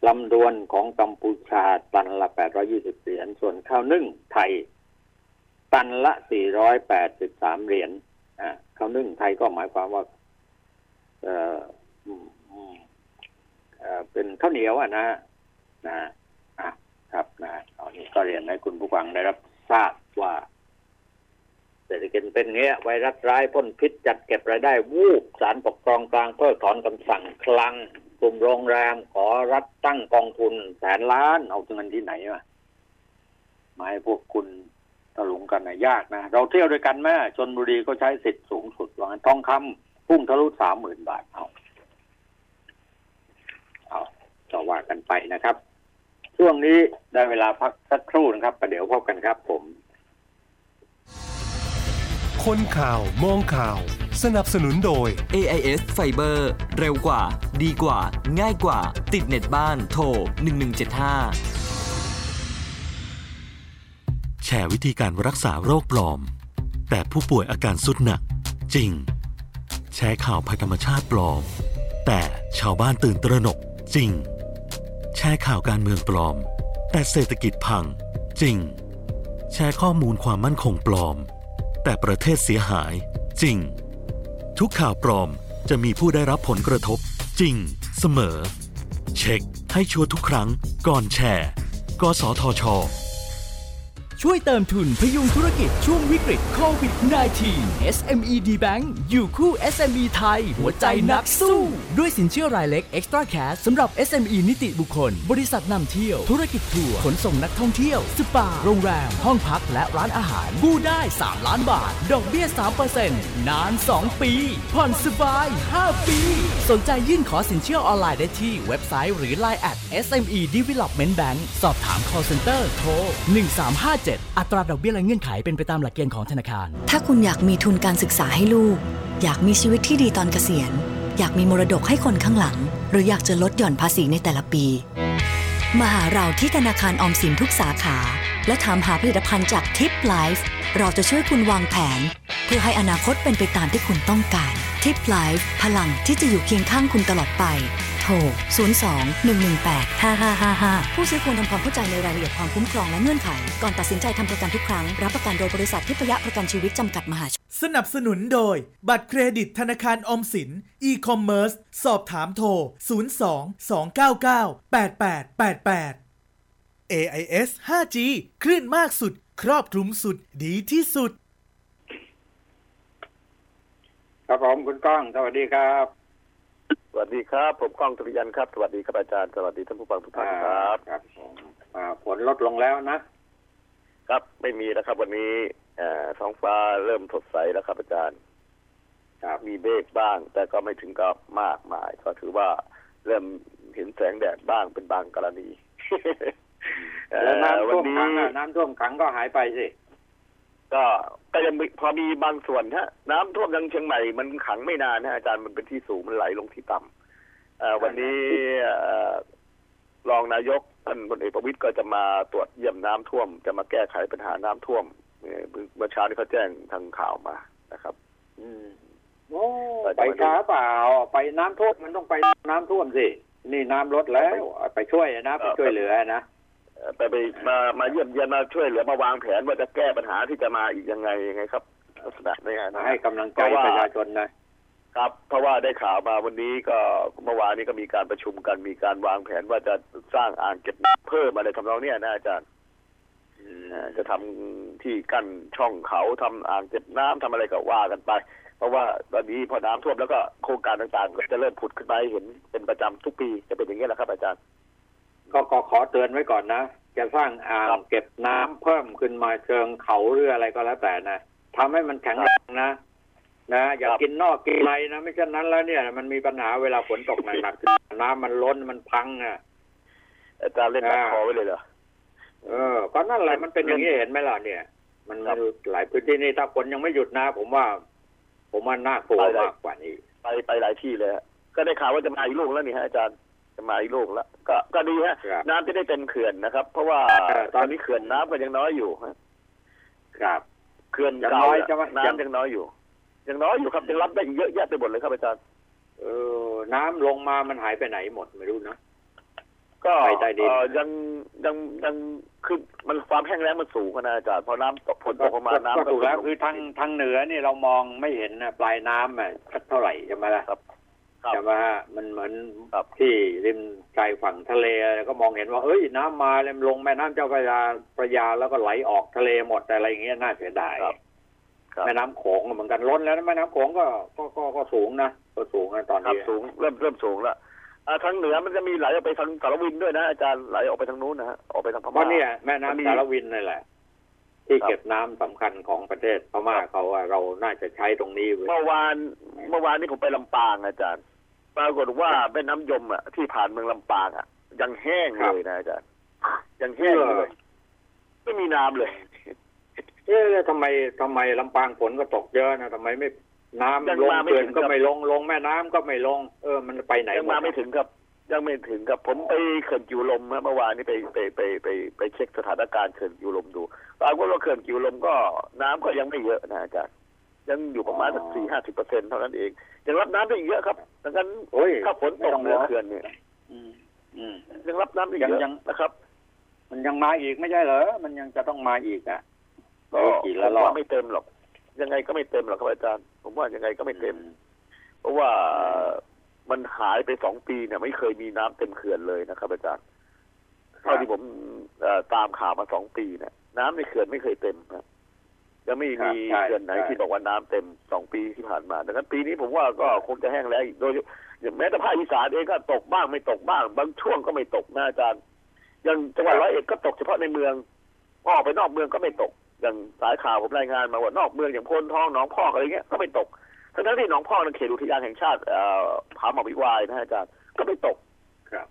ลำดวนของกัมพูชาตันละ820เหรียญส่วนข้าวนึ่งไทยตันละ483เหรียญข้าวนึ่งไทยก็หมายความว่าเป็นข้าวเหนียวนะครับนะตอนนี้ก็เรียนให้คุณผู้ฟังได้รับทราบว่าเศรษฐกิจเป็นเงี้ยไวรัสร้ายพ่นพิษจัดเก็บรายได้วูบศาลปกครองกลางเพิกถอนคำสั่งคลังกลุ่มโรงแรมขอรัฐตั้งกองทุนแสนล้านเอาเงินที่ไหนวะมาให้พวกคุณตะลุงกันนะยากนะเราเที่ยวด้วยกันแม่ชลบุรีก็ใช้สิทธิ์สูงสุดว่างั้นทองคำพุ่งทะลุ 30,000 บาทเอาต่อว่ากันไปนะครับช่วงนี้ได้เวลาพักสักครู่นะครับประเดี๋ยวพบกันครับผมคนข่าวมองข่าวสนับสนุนโดย AIS Fiber เร็วกว่าดีกว่าง่ายกว่าติดเน็ตบ้านโทร1175แชร์วิธีการรักษาโรคปลอมแต่ผู้ป่วยอาการทรุดหนักจริงแชร์ข่าวภัยธรรมชาติปลอมแต่ชาวบ้านตื่นตระหนกจริงแชร์ข่าวการเมืองปลอมแต่เศรษฐกิจพังจริงแชร์ข้อมูลความมั่นคงปลอมแต่ประเทศเสียหายจริงทุกข่าวปลอมจะมีผู้ได้รับผลกระทบจริงเสมอเช็คให้ชัวร์ทุกครั้งก่อนแชร์กสทช.ช่วยเติมทุนพยุงธุรกิจช่วงวิกฤตโควิด-19 SME D Bank อยู่คู่ SME ไทยหัวใจนักสู้ด้วยสินเชื่อรายเล็ก Extra Cash สำหรับ SME นิติบุคคลบริษัทนำเที่ยวธุรกิจทัวร์ขนส่งนักท่องเที่ยวสปาโรงแรมห้องพักและร้านอาหารกู้ได้3ล้านบาทดอกเบี้ย 3% นาน2ปีผ่อนสบาย5ปีสนใจยื่นขอสินเชื่อออนไลน์ได้ที่เว็บไซต์หรือ LINE @SME Development Bank สอบถาม Call Center โทร1357อัตราดอกเบี้ยและเงื่อนไขเป็นไปตามหลักเกณฑ์ของธนาคารถ้าคุณอยากมีทุนการศึกษาให้ลูกอยากมีชีวิตที่ดีตอนเกษียณอยากมีมรดกให้คนข้างหลังหรืออยากจะลดหย่อนภาษีในแต่ละปีมาหาเราที่ธนาคารออมสินทุกสาขาและถามหาผลิตภัณฑ์จาก Tip Life เราจะช่วยคุณวางแผนเพื่อให้อนาคตเป็นไปตามที่คุณต้องการ Tip Life พลังที่จะอยู่เคียงข้างคุณตลอดไปโทร 02-118-5555 ผู้ซื้อควรทำความเข้าใจในรายละเอียดความคุ้มครองและเงื่อนไขก่อนตัดสินใจทำประกันทุกครั้งรับประกันโดยบริษัททิพยประกันชีวิตจำกัดมหาชนสนับสนุนโดยบัตรเครดิตธนาคารออมสินอีคอมเมิร์ซสอบถามโทร 02-299-8888 AIS 5G คลื่นมากสุดครอบคลุมสุดดีที่สุด ครับผมคุณก้องสวัสดีครับสวัสดีครับผมก้องธริยันครับสวัสดีครับอาจารย์สวัสดีท่านผู้ฟังทุกท่านครับครับฝนลดลงแล้วนะครับไม่มีแล้วครับวันนี้ท้องฟ้าเริ่มสดใสแล้วครับอาจารย์มีเมฆบ้างแต่ก็ไม่ถึงกับมากมายก็ถือว่าเริ่มเห็นแสงแดดบ้างเป็นบางกรณีแล้วน้ำท่วมขังก็หายไปสิก็ยังพอมีบางส่วนฮะน้ำท่วมทางเชียงใหม่มันขังไม่นานฮะอาจารย์มันเป็นที่สูงมันไหลลงที่ต่ำวันนี้รองนายกท่านพลเอกประวิตรก็จะมาตรวจเยี่ยมน้ำท่วมจะมาแก้ไขปัญหาน้ำท่วมเมื่อเช้านี้เขาแจ้งทางข่าวมานะครับไปช้าเปล่าไปน้ำท่วมมันต้องไปน้ำท่วมสินี่น้ำลดแล้วไปช่วยนะไปช่วยเหลือนะไปมาเยี่ยมเยียนมาช่วยเหลือมาวางแผนว่าจะแก้ปัญหาที่จะมาอีกยังไงครับลักษณะนี้นะให้กำลังใจประชาชนนะครับเพราะว่าได้ข่าวมาวันนี้ก็เมื่อวานนี้ก็มีการประชุมกันมีการวางแผนว่าจะสร้างอ่างเก็บน้ำเพิ่มอะไรทำนองนี้นะอาจารย์จะทำที่กั้นช่องเขาทำอ่างเก็บน้ำทำอะไรก็ว่ากันไปเพราะว่าตอนนี้พอน้ำท่วมแล้วก็โครงการต่างๆก็จะเริ่มผุดขึ้นมาเห็นเป็นประจำทุกปีจะเป็นอย่างนี้แหละครับอาจารย์ก็ขอเตือนไว้ก่อนนะจะสร้างอ่างเก็บน้ำเพิ่มขึ้นมาเชิงเขาหรืออะไรก็แล้วแต่นะทำให้มันแข็งแรงนะอย่ากินนอกกินในนะไม่เช่นนั้นแล้วเนี่ยมันมีปัญหาเวลาฝนตกหนักๆน้ำมันล้นมันพังนะอาจารย์เล่นคอไว้เลยเหรอก็นั่นแหละมันเป็นอย่างนี้เห็นไหมล่ะเนี่ยมันหลายพื้นที่นี่ถ้าฝนยังไม่หยุดนะผมว่าน่ากลัวมากกว่านี้ไปหลายที่เลยก็ได้ข่าวว่าจะมาอีกลูกแล้วนี่ฮะอาจารย์จะมาอีกลูกแล้วก็ดีฮะน้ำจะได้เต็มเขื่อนนะครับเพราะว่าตอนนี้เขื่อนน้ำก็ยังน้อยอยู่ครับเขื่อนเก่าน้ำยังน้อยอยู่ครับยังรับได้เยอะแยะไปหมดเลยครับอาจารย์น้ำลงมามันหายไปไหนหมดไม่รู้นะก็ยังคือมันความแห้งแล้งมันสูงขนาดอาจารย์พอน้ำฝนตกลงมาน้ำสูงแล้วคือทางเหนือนี่เรามองไม่เห็นปลายน้ำอ่ะเท่าไหร่ใช่ไหมล่ะใช่ไหมฮะมันเหมือนที่ริมชายฝั่งทะเลก็มองเห็นว่าเอ้ยน้ำมาแล้วลงแม่น้ำเจ้าพระยาแล้วก็ไหลออกทะเลหมดอะไรอย่างเงี้ยน่าเสียดายแม่น้ำโขงเหมือนกันล้นแล้วแม่น้ำโขงก็สูงนะก็สูงตอนนี้สูงเริ่มสูงแล้วทางเหนือมันจะมีไหลออกไปทางสารวินด้วยนะอาจารย์ไหลออกไปทางนู้นนะฮะออกไปทางพม่าเนี่ยแม่น้ำสารวินนี่แหละที่เก็บน้ำสำคัญของประเทศพม่าเขาว่าเราน่าจะใช้ตรงนี้เมื่อวานนี้ผมไปลำปางอาจารย์ปรากฏว่าแม่น้ำยมอ่ะที่ผ่านเมืองลำปางอ่ะยังแห้งเลยนะอาจารย์ยังแห้งเลยไม่มีน้ำเลยเอ๊ะทำไมลำปางฝนก็ตกเยอะนะทำไมไม่น้ำลงเขื่อนก็ไม่ลงแม่น้ำก็ไม่ลงมันไปไหนยังมาไม่ถึงครับผมไปเขื่อนกิวลมเมื่อวานนี้ไปเช็คสถานการณ์เขื่อนกิวลมดูปรากฏว่าเขื่อนกิวลมก็น้ำก็ยังไม่เยอะนะอาจารย์ยังอยู่ประมาณสัก 40-50% เท่านั้นเองยังรับน้ำได้เยอะครับดังนั้นถ้าฝนตกเหนือเขื่อนเนี่ยยังรับน้ำได้เยอะนะครับมันยังมาอีกไม่ใช่เหรอมันยังจะต้องมาอีกอ่ะก็ไม่เต็มหรอกยังไงก็ไม่เต็มหรอกครับอาจารย์ผมว่ายังไงก็ไม่เต็มเพราะว่ามันหายไป2 ปีเนี่ยไม่เคยมีน้ำเต็มเขื่อนเลยนะครับอาจารย์เท่าที่ผมตามข่าวมา2 ปีเนี่ยน้ำในเขื่อนไม่เคยเต็มนะยังไม่มีเขื่อนไหนที่บอกว่าน้ำเต็ม2 ปีที่ผ่านมาดังนั้นปีนี้ผมว่าก็คงจะแห้งแล้งอีกโดยอย่างแม้แต่ภาคอีสานเองก็ตกบ้างไม่ตกบ้างบางช่วงก็ไม่ตกนะอาจารย์อย่างจังหวัดร้อยเอ็ดก็ตกเฉพาะในเมืองออกไปนอกเมืองก็ไม่ตกอย่างสายข่าวผมรายงานมาว่านอกเมืองอย่างพลทองหนองพอกอะไรเงี้ยก็ไม่ตกทั้งที่หนองพอกในเขตอุทยานแห่งชาติผาหมอกวิวายนะอาจารย์ก็ไม่ตกครับ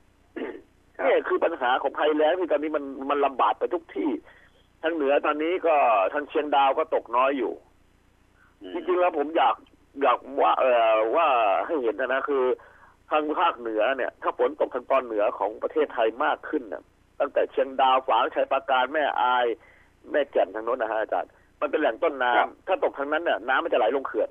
นี่คือปัญหาของภัยแล้งที่ตอนนี้มันลำบากไปทุกที่ทางเหนือตอนนี้ก็ทางเชียงดาวก็ตกน้อยอยู่จริงๆแล้วผมอยากว่าให้เห็นนะคือทางภาคเหนือเนี่ยถ้าฝนตกทางตอนเหนือของประเทศไทยมากขึ้นนะตั้งแต่เชียงดาวฝางชัยปราการแม่อายแม่แจ่มทางโน้นนะฮะอาจารย์มันเป็นแหล่งต้นน้ำถ้าตกทางนั้นเนี่ยน้ำมันจะไหลลงเขื่อน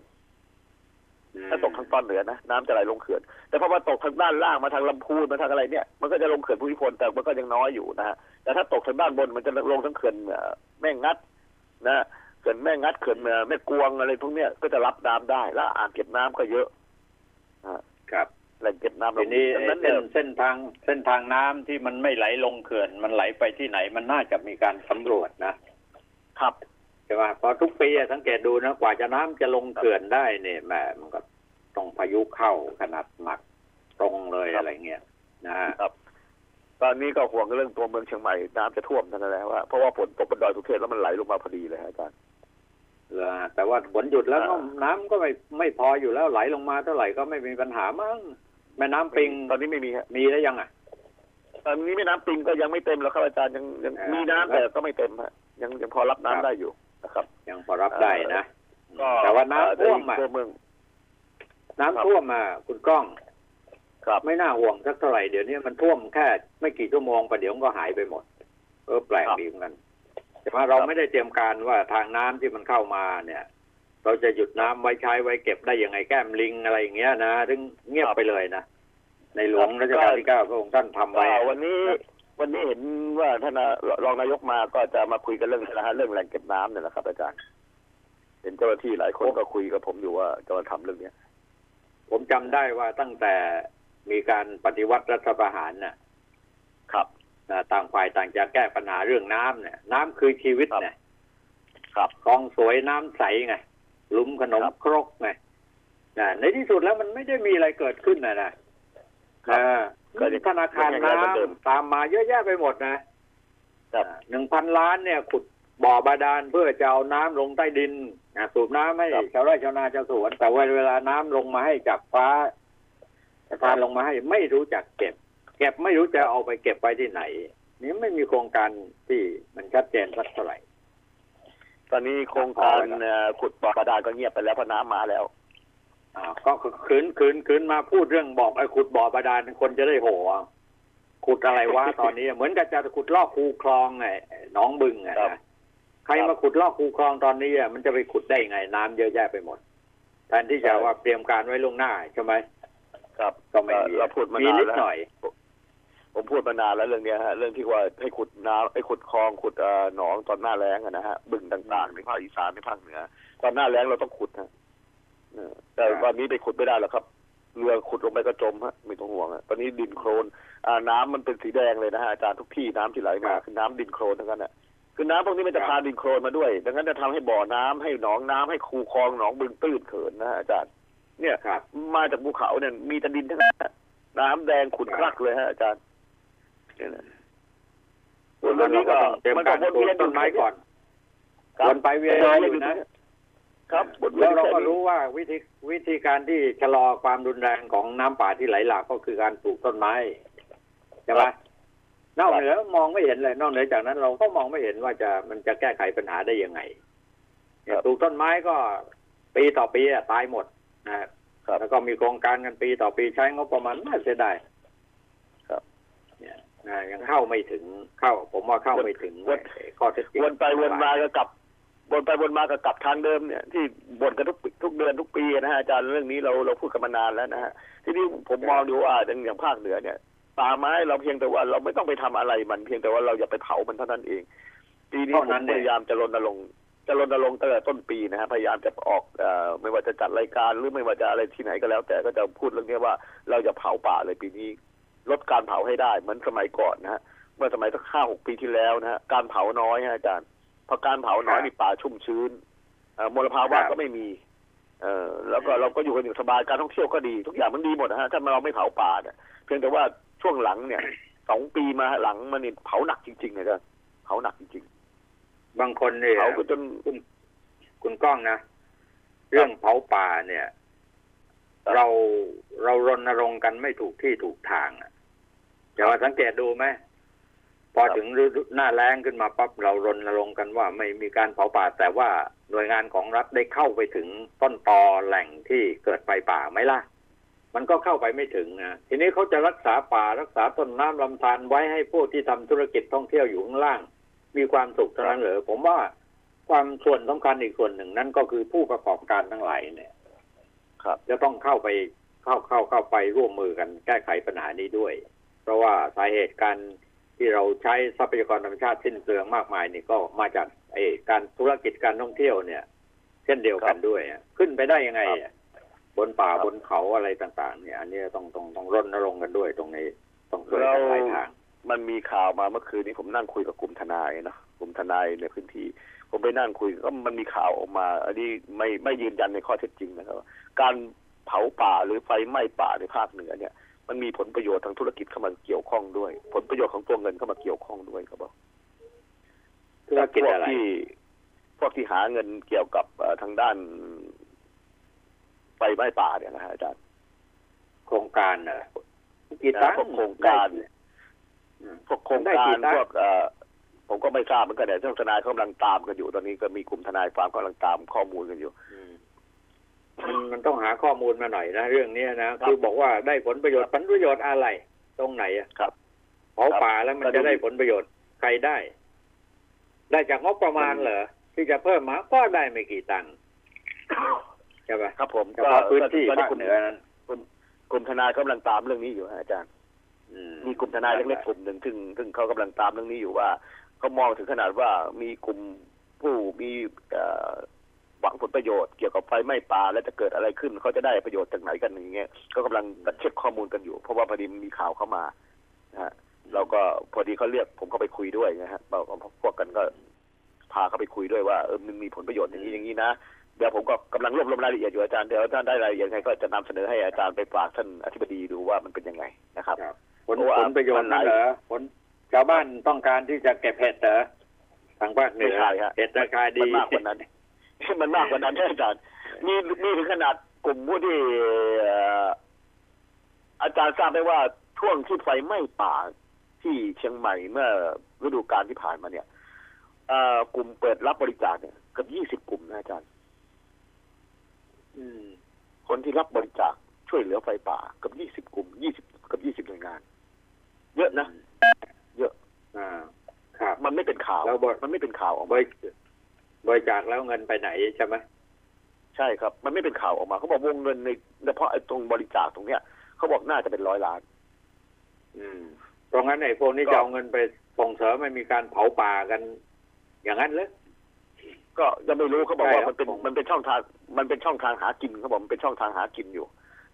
ถ้าตกทางตอนเหนือนะน้ำจะไหลลงเขื่อนแต่พอมาตกทางด้านล่างมาทางลำพูนมาทางอะไรเนี่ยมันก็จะลงเขื่อนภูมิพลแต่มันก็ยังน้อยอยู่นะฮะแต่ถ้าตกทางด้านบนมันจะลงทั้งเขื่อนแม่งัดนะเขื่อนแม่งัดเขื่อนแม่กวงอะไรพวกเนี้ยก็จะรับน้ำได้แล้วอ่างเก็บน้ำก็เยอะครับแหล่งเก็บน้ำทีนี้เส้นทางน้ำที่มันไม่ไหลลงเขื่อนมันไหลไปที่ไหนมันน่าจะมีการสำรวจนะครับใช่ ช่ไหมพอทุกปีสังเกตดูนะกว่าจะน้ำจะลงเขื่อนได้เนี่ยแหมมันก็ตรงพายุเข้าขนาดหนักตรงเลยอะไรเงี้ยนะครับตอนนี้ก็ห่วงเรื่องตัวเมืองเชียงใหม่น้ำจะท่วมท่านแล้วว่าเพราะว่าฝนตกบนดอยสุเทพแล้วมันไหลลงมาพอดีเลยอาจารย์แต่ว่าฝนหยุดแล้วน้ำก็ไม่พออยู่แล้วไหลลงมาเท่าไหร่ก็ไม่มีปัญหามั้งแม่น้ำปิงตอนนี้ไม่มีมีแล้วยังอ่ะตอนนี้แม่น้ำปิงก็ยังไม่เต็มแล้วครับอาจารย์ยังมีน้ำแต่ก็ไม่เต็มฮะยังพอรับน้ำได้อยู่นะครับยังพอรับได้นะแต่ว่าน้ำท่วมอ่ะน้ำท่วมอ่ะคุณก้องไม่น่าห่วงสักเท่าไหร่เดี๋ยวนี้มันท่วมแค่ไม่กี่ชั่วโมงประเดี๋ยวก็หายไปหมดแปลกดีเหมือนกันแต่ว่าเราไม่ได้เตรียมการว่าทางน้ำที่มันเข้ามาเนี่ยเราจะหยุดน้ำไว้ใช้ไว้เก็บได้ยังไงแก้มลิงอะไรอย่างเงี้ยนะถึงเงียบไปเลยนะในหลวงรัชกาลที่ 9พระองค์ท่านทำไว้วันนี้เห็นว่าท่านรองนายกมาก็จะมาคุยกันเรื่องนะฮะเรื่องแหล่งเก็บน้ำเนี่ยนะครับอาจารย์เห็นเจ้าหน้าที่หลายคนก็คุยกับผมอยู่ว่าจะมาทำเรื่องนี้ผมจำได้ว่าตั้งแต่มีการปฏิวัติรัฐประหารนะครับต่างฝ่ายต่างจะแก้ปัญหาเรื่องน้ำเนี่ยน้ำคือชีวิตเนี่ยครับคลองสวยน้ำใสไงลุ่มขนมครกไงในที่สุดแล้วมันไม่ได้มีอะไรเกิดขึ้นนะธนาคารน้ำตามมาเยอะแยะไปหมดนะ1,000 ล้านเนี่ยขุดบ่อบาดาลเพื่อจะเอาน้ำลงใต้ดินสูบน้ำให้ชาวไร่ชาวนาชาวสวนแต่เวลาน้ำลงมาให้จากฟ้าพาลงมาให้ไม่รู้จักเก็บไม่รู้จะเอาไปเก็บไปที่ไหนนี่ไม่มีโครงการที่มันชัดเจนสักเท่าไหร่ตอนนี้โครงการขุดบ่อบาดาลก็เงียบไปแล้วเพราะน้ำมาแล้วก็คืนมาพูดเรื่องบอกไอ้ขุดบ่อบาดาลคนจะได้โหขุดอะไรวะตอนนี้เหมือนกับจะขุดลอกคูคลองไงหนองบึงไงใครมาขุดลอกคูคลองตอนนี้มันจะไปขุดได้ไงน้ำเยอะแยะไปหมดแทนที่จะว่าเตรียมการไว้ล่วงหน้าใช่ไหมครับก็ไม่เราพูดมานานแล้วผมพูดมานานแล้วเรื่องนี้ฮะเรื่องที่ว่าให้ขุดน้ำให้ขุดคลองขุดหนองตอนหน้าแล้งนะฮะบึงต่างๆในภาคอีสานในภาคเหนือตอนหน้าแล้งเราต้องขุดฮะแต่ตอนนี้ไปขุดไม่ได้แล้วครับเรือขุดลงไปก็จมฮะไม่ต้องห่วงตอนนี้ดินโคลนน้ำมันเป็นสีแดงเลยนะฮะอาจารย์ทุกที่น้ำที่ไหลมาคือน้ำดินโคลนทั้งนั้นน่ะคือน้ำพวกนี้มันจะพาดินโคลนมาด้วยดังนั้นจะทำให้บ่อน้ำให้หนองน้ำให้คูคลองหนองบึงตื้นเขินนะอาจารย์เนี่ยมาจากภูเขาเนี่ยมีแต่ดินทั้งนั้นน้ำแดงขุ่นคลักเลยฮะอาจารย์เรื่องนี้ก็มันก็วนเวียนต้นไม้ก่อนวนไปเวียนมาอยู่นะครับแล้วเราก็รู้ว่าวิธีการที่ชะลอความรุนแรงของน้ำป่าที่ไหลหลากก็คือการปลูกต้นไม้ใช่ไหมนอกเหนือมองไม่เห็นเลยนอกเหนือจากนั้นเราก็มองไม่เห็นว่ามันจะแก้ไขปัญหาได้ยังไงปลูกต้นไม้ก็ปีต่อปีตายหมดนะครับแล้วก็มีโครงการกันปีต่อปีใช้งบประมาณน่าเสียดายครับเนี่ยยังเข้าไม่ถึงผมว่าเข้าไม่ถึงข้อเท็จจริงวนไปวนมาก็กลับวนไปวนมาก็กลับทางเดิมเนี่ยที่บ่นกันทุกเดือนทุกปีนะฮะอาจารย์เรื่องนี้เราพูดกันมานานแล้วนะฮะทีนี้ผมมองดูว่าอย่างภาคเหนือเนี่ยป่าไม้เราเพียงแต่ว่าเราไม่ต้องไปทำอะไรมันเพียงแต่ว่าเราอย่าไปเผามันเท่านั้นเองปีนี้ผมพยายามจะรณรงค์ตั้งแต่ต้นปีนะฮะพยายามจะออกไม่ว่าจะจัดรายการหรือไม่ว่าจะอะไรที่ไหนก็แล้วแต่ก็จะพูดเรื่องนี้ว่าเราจะเผาป่าเลยปีนี้ลดการเผาให้ได้เหมือนสมัยก่อนนะฮะเมื่อสมัยสัก 5-6 ปีที่แล้วนะฮะการเผาน้อยฮะอาจารย์เพราะการเผาน้อยนี่ป่าชุ่มชื้นมลภาวะก็ไม่มีแล้วก็เราก็อยู่กันอย่างสบายการท่องเที่ยวก็ดีทุกอย่างมันดีหมดนะฮะถ้าเราไม่เผาป่าเนี่ยเพียงแต่ว่าช่วงหลังเนี่ย 2 ปีมาหลังมันนี่เผาหนักจริงๆอาจารย์เผาหนักจริงๆบางคนเนี่ยเขาจนคุณก้องนะเรื่องเผาป่าเนี่ยเรารณรงค์กันไม่ถูกที่ถูกทางอ่ะอย่ามาสังเกตดูไหมพอถึงฤดูหน้าแล้งขึ้นมาปั๊บเรารณรงค์กันว่าไม่มีการเผาป่าแต่ว่าหน่วยงานของรัฐได้เข้าไปถึงต้นตอแหล่งที่เกิดไฟป่าไหมล่ะมันก็เข้าไปไม่ถึงนะทีนี้เขาจะรักษาป่ารักษาต้นน้ำลำธารไว้ให้พวกที่ทำธุรกิจท่องเที่ยวอยู่ข้างล่างมีความสุขเท่านั้นเหรอผมว่าความส่วนสำคัญอีกส่วนหนึ่งนั่นก็คือผู้ประกอบการทั้งหลายเนี่ยครับจะต้องเข้าไปร่วมมือกันแก้ไขปัญหานี้ด้วยเพราะว่าสาเหตุการที่เราใช้ทรัพยากรธรรมชาติสิ้นเปลืองมากมายนี่ก็มาจากการธุรกิจการท่องเที่ยวเนี่ยเช่นเดียวกันด้วยขึ้นไปได้ยังไงบนป่าบนเขาอะไรต่างๆเนี่ยอันนี้ต้องรณรงค์กันด้วยตรงนี้ต้องช่วยกันหลายทางมันมีข่าวมาเมื่อคืนนี้ผมนั่งคุยกับกลุ่มทนายเนาะกลุ่มทนายในพื้นที่ผ ผมไปนั่งคุยก็มันมีข่าวออกมาอันนี้ไม่ยืนยันในข้อเท็จจริงนะครับการเผาป่าหรือไฟไหม้ป่าในภาคเหนือเนี่ยมันมีผลประโยชน์ทางธุรกิจเข้ามาเกี่ยวข้องด้วยผลประโยชน์ของตัวเงินเข้ามาเกี่ยวข้องด้วยครับผมแล้วพวกที่หาเงินเกี่ยวกับทางด้านไฟไหม้ป่าเนี่ยนะฮะอาจารย์โครงการเหรอพวกโครงการผมก็ไม่ทราบเหมือนกันแต่ทนายเขากำลังตามกันอยู่ตอนนี้ก็มีกลุ่มทนายความกำลังตามข้อมูลกันอยู่มันต้องหาข้อมูลมาหน่อยนะเรื่องนี้นะคือบอกว่าได้ผลประโยชน์อะไรตรงไหนอ่ะครับเผาป่าแล้วมันจะได้ผลประโยชน์ใครได้จากงบประมาณเหรอที่จะเพิ่มมาก็ได้ไม่กี่ตังค์ใช่ไหมครับผมก็พื้นที่ภาคเหนือนั้นกลุ่มทนายกำลังตามเรื่องนี้อยู่อาจารย์มีกลุ่มทนายเล็กๆกลุ่มหนึ่งซึ่งเขากำลังตามเรื่องนี้อยู่ว่าเขามองถึงขนาดว่ามีกลุ่มผู้มีหวังผลประโยชน์เกี่ยวกับไฟไหม้ป่าแล้วจะเกิดอะไรขึ้นเขาจะได้ประโยชน์จากไหนกันอย่างเงี้ยก็กำลังเช็คข้อมูลกันอยู่เพราะว่าพอดีมีข่าวเข้ามานะฮะเราก็พอดีเขาเรียกผมเข้าไปคุยด้วยนะฮะพวกกันก็พาเข้าไปคุยด้วยว่ามันมีผลประโยชน์อย่างนี้อย่างนี้นะเดี๋ยวผมก็กำลังรวบรวมรายละเอียดอยู่อาจารย์เดี๋ยวท่านได้รายละเอียดไงก็จะนำเสนอให้อาจารย์ไปฝากท่านอธิบดีดูว่ามันเป็นยังไงนะครับผลประโยชน์เหรอผลชาวบ้านต้องการที่จะเก็บเห็ดเหรอทางภาคเหนือเห็ดราคาดีมันมากกว่านั้นอาจารย์มีถึงขนาดกลุ่มผู้ที่อาจารย์ทราบได้ว่าช่วงที่ไฟไหม้ป่าที่เชียงใหม่เมื่อฤดูกาลที่ผ่านมาเนี่ยกลุ่มเปิดรับบริจาคเนี่ยเกือบ20กลุ่มนะอาจารย์คนที่รับบริจาคช่วยเหลือไฟป่ากับ20กลุ่ม20กับ20หน่วยงานเยอะนะเยอะครับมันไม่เป็นข่าวมันไม่เป็นข่าวออกมาบริจาคแล้วเงินไปไหนใช่ไหมใช่ครับมันไม่เป็นข่าวออกมาเขาบอกวงเงินในเฉพาะตรงบริจาคตรงเนี้ยเขาบอกน่าจะเป็น100 ล้านตรงนั้นไอ้พวกนี้จะเอาเงินไปส่งเสริมไม่มีการเผาป่ากันอย่างนั้นเลยก็ยังไม่รู้เขาบอกว่ามันเป็นช่องทางหากินเขาบอกมันเป็นช่องทางหากินอยู่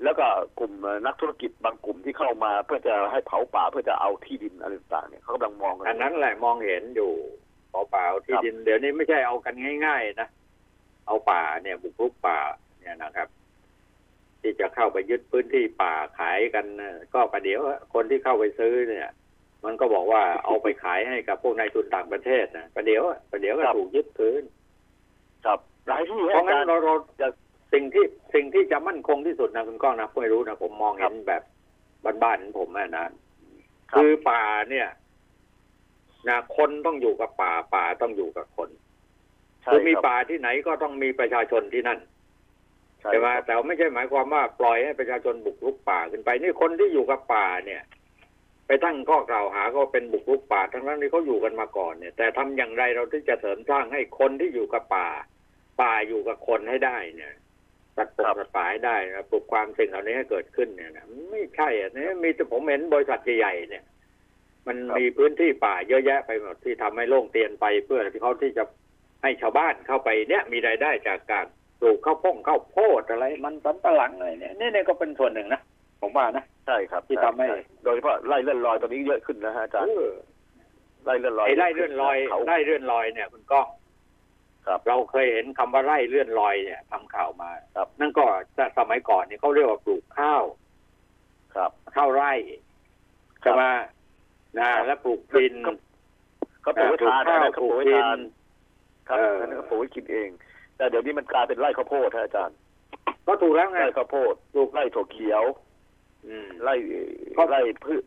แล้วก็กลุ่มนักธุรกิจบางกลุ่มที่เข้ามาเพื่อจะให้เผาป่าเพื่อจะเอาที่ดินอะไรต่างเนี่ยเขากำลังมองกันอันนั้นแหละมองเห็นอยู่เผาป่าที่ดินเดี๋ยวนี้ไม่ใช่เอากันง่ายๆนะเอาป่าเนี่ยบุกรุกป่าเนี่ยนะครับที่จะเข้าไปยึดพื้นที่ป่าขายกันก็ประเดี๋ยวคนที่เข้าไปซื้อเนี่ยมันก็บอกว่าเอาไปขายให้กับพวกนายทุนต่างประเทศนะประเดี๋ยวก็ถูกยึดพื้นครับหลายที่เพราะงั้นเราจะสิ่งที่จะมั่นคงที่สุดนะคุณก้องนะผมไม่รู้นะผมมองเห็นแบบบ้านๆผมนะคือป่าเนี่ยนะคนต้องอยู่กับป่าต้องอยู่กับคนคือมีป่าที่ไหนก็ต้องมีประชาชนที่นั่นใช่ไหมแต่ไม่ใช่หมายความว่าปล่อยให้ประชาชนบุกรุกป่าขึ้นไปนี่คนที่อยู่กับป่าเนี่ยไปตั้งข้อกล่าวหาก็เป็นบุกรุกป่าทั้งนั้นที่เขาอยู่กันมาก่อนเนี่ยแต่ทำอย่างไรเราถึงจะเสริมสร้างให้คนที่อยู่กับป่าอยู่กับคนให้ได้เนี่ยตัดปมป่าให้ได้นะปลุกความสิ่งเหล่านี้ให้เกิดขึ้นเนี่ยนะไม่ใช่อ่ะเนี่ยมีแต่ผมเห็นบริษัทใหญ่เนี่ยมันมีพื้นที่ป่าเยอะแยะไปหมดที่ทำให้โล่งเตียนไปเพื่อที่เขาที่จะให้ชาวบ้านเข้าไปเนี่ยมีรายได้จากการปลูกข้าวโพดอะไรมันสันตะหลังอะไรเนี่ยนี่ก็เป็นส่วนหนึ่งนะผมว่านะใช่ครับที่ทำให้โดยเฉพาะไร่เลื่อนลอยตอนนี้เยอะขึ้นนะฮะอาจารย์ไร่เลื่อนลอยเนี่ยคุณก้องเราเคยเห็นคำว่าไร่เลื่อนลอยเนี่ยทำข่าวมาครับนั่นก็สมัยก่อนเนี่ยเขาเรียกว่าปลูกข้าวครับข้าวไร่จะมาแล้วปลูกพินก็ปลูกข้าวปลูกพินครับนั่นก็ปลูกกินเองแต่เดี๋ยวนี้มันกลายเป็นไร่ข้าวโพดท่านอาจารย์ก็ถูกแล้วไงไร่ข้าวโพดปลูกไร่ถั่วเขียวไร่เ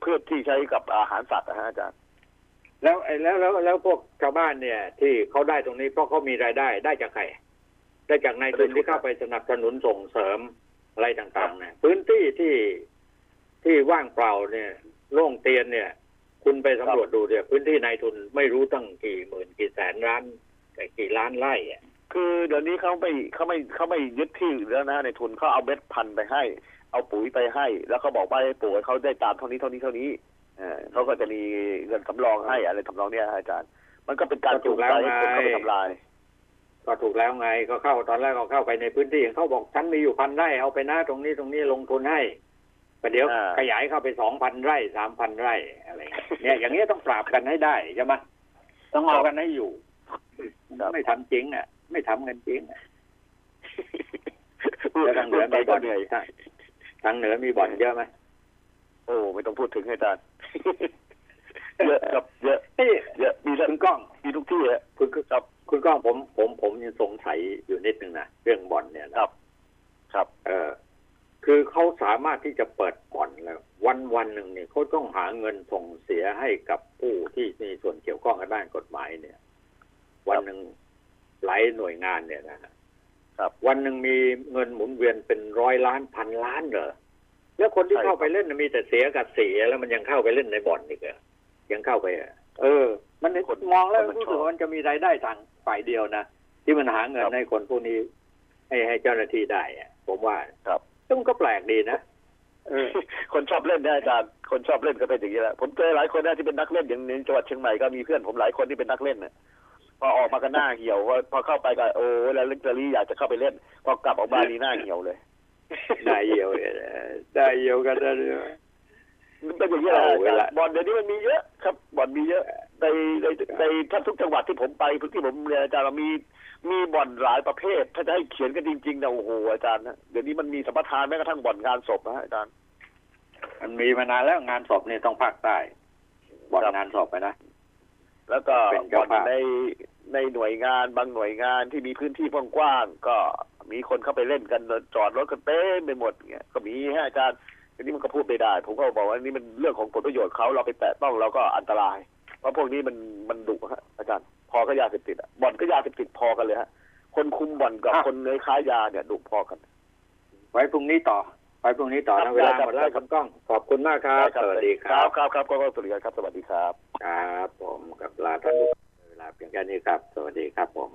พื่อที่ใช้กับอาหารสัตว์นะฮะอาจารย์แล้วพวกชาวบ้านเนี่ยที่เขาได้ตรงนี้เพราะเขามีรายได้จากใครได้จากนายทุนที่เข้าไปสนับสนุนส่งเสริมอะไรต่างๆเนี่ยพื้นที่ที่ว่างเปล่าเนี่ยโล่งเตียนเนี่ยคุณไปสำรวจดูเนี่ยพื้นที่นายทุนไม่รู้ตั้งกี่หมื่นกี่แสนล้านกี่ล้านไร่อ่ะคือเดี๋ยวนี้เขาไม่ยึดที่แล้วนะในทุนเขาเอาเม็ดพันธุ์ไปให้เอาปุ๋ยไปให้แล้วเขาบอกว่าให้ปุ๋ยเขาได้ตามเท่านี้เขาก็จะมีเงินสำรองให้อะไรสำรองเนี่ยอาจารย์มันก็เป็นการถูกแล้วไงก็ถูกแล้วไงก็เข้าตอนแรกเขาเข้าไปในพื้นที่เขาบอกฉันมีอยู่1,000 ไร่เอาไปนะตรงนี้ลงทุนให้ประเดี๋ยวขยายเข้าไป 2,000 ไร่ 3,000 ไร่อะไรเนี่ยอย่างนี้ต้องปราบกันให้ได้ใช่ไหมต้องเอากันให้อยู่ ไม่ทำจริงอ่ะไม่ทำกันจริงอ่ะทางเหนือมีบ่อนใหญ่ทางเหนือมีบ่อนเยอะไหมโอ้ไม่ต้องพูดถึงอาจารย์เยอะกับเยอะเยอะมีคุณก้องมีทุกที่ฮะคุณกับคุณก้องผมยังสงสัยอยู่นิดนึงนะเรื่องบ่อนเนี่ยครับคือเขาสามารถที่จะเปิดบ่อนแล้ววันหนึ่งเนี่ยเขาต้องหาเงินส่งเสียให้กับผู้ที่มีส่วนเกี่ยวข้องกับด้านกฎหมายเนี่ยวันหนึ่งหลายหน่วยงานเนี่ยนะครับวันหนึ่งมีเงินหมุนเวียนเป็นร้อยล้านพันล้านเหรอแล้วคนที่เข้าไปเล่นมีแต่เสียกับเสียแล้วมันยังเข้าไปเล่นในบ่อนอีกเหรอยังเข้าไปมันมองแล้วรู้สึกว่ามันจะมีรายได้ทางฝ่ายเดียวนะที่มันหาเงินให้คนพวกนี้ให้เจ้าหน้าที่ได้ผมว่าครับซึ่งก็แปลกดีนะคนชอบเล่นได้อาจารย์คนชอบเล่นก็เป็นอย่างนี้แหละผมเจอหลายคนนะที่เป็นนักเล่นอย่างในจังหวัดเชียงใหม่ก็มีเพื่อนผมหลายคนที่เป็นนักเล่นนะพอออกมาก็หน้าเหี่ยวพอเข้าไปก็โอ้แล้วลอตเตอรี่อยากจะเข้าไปเล่นพอกลับออกมานี่หน้าเหี่ยวเลยได้เหี่ยวได้เหี่ยวกันเลยมันเป็นอย่างนี้แหละบ่อนเดี๋ยวนี้มันมีเยอะครับบ่อนมีเยอะในทุกจังหวัดที่ผมไปที่ผมเรียนอาจารย์มีบ่อนหลายประเภทถ้าจะให้เขียนกันจริงๆนะโอ้โหอาจารย์นะเดี๋ยวนี้มันมีสัมปทานแม้กระทั่งบ่อนงานศพนะอาจารย์มันมีมานานแล้วงานศพเนี่ยต้องภาคใต้บ่อนงานศพไปนะแล้วก็บ่อนในหน่วยงานบางหน่วยงานที่มีพื้นที่กว้างๆก็มีคนเข้าไปเล่นกันจอดรถกันเต็มไปหมดเงี้ยก็มีฮะอาจารย์ทีนี้มันก็พูดไม่ได้ผมก็บอกว่านี่มันเรื่องของผลประโยชน์เขาเราไปแตะต้องเราก็อันตรายเพราะพวกนี้มันดุฮะอาจารย์พอก็ยาเสพติดอ่ะบ่อนก็ยาเสพติดพอกันเลยฮะคนคุมบ่อนกับคนเลยค้ายาเนี่ยดุพอกันไว้พรุ่งนี้ต่อเวลาหมดแล้วครับก้องขอบคุณมากครับสวัสดีครับครับก้องสวัสดีครับสวัสดีครับครับผมกับลาท่านเวลาเพียงแค่นี้ครับสวัสดีครับผม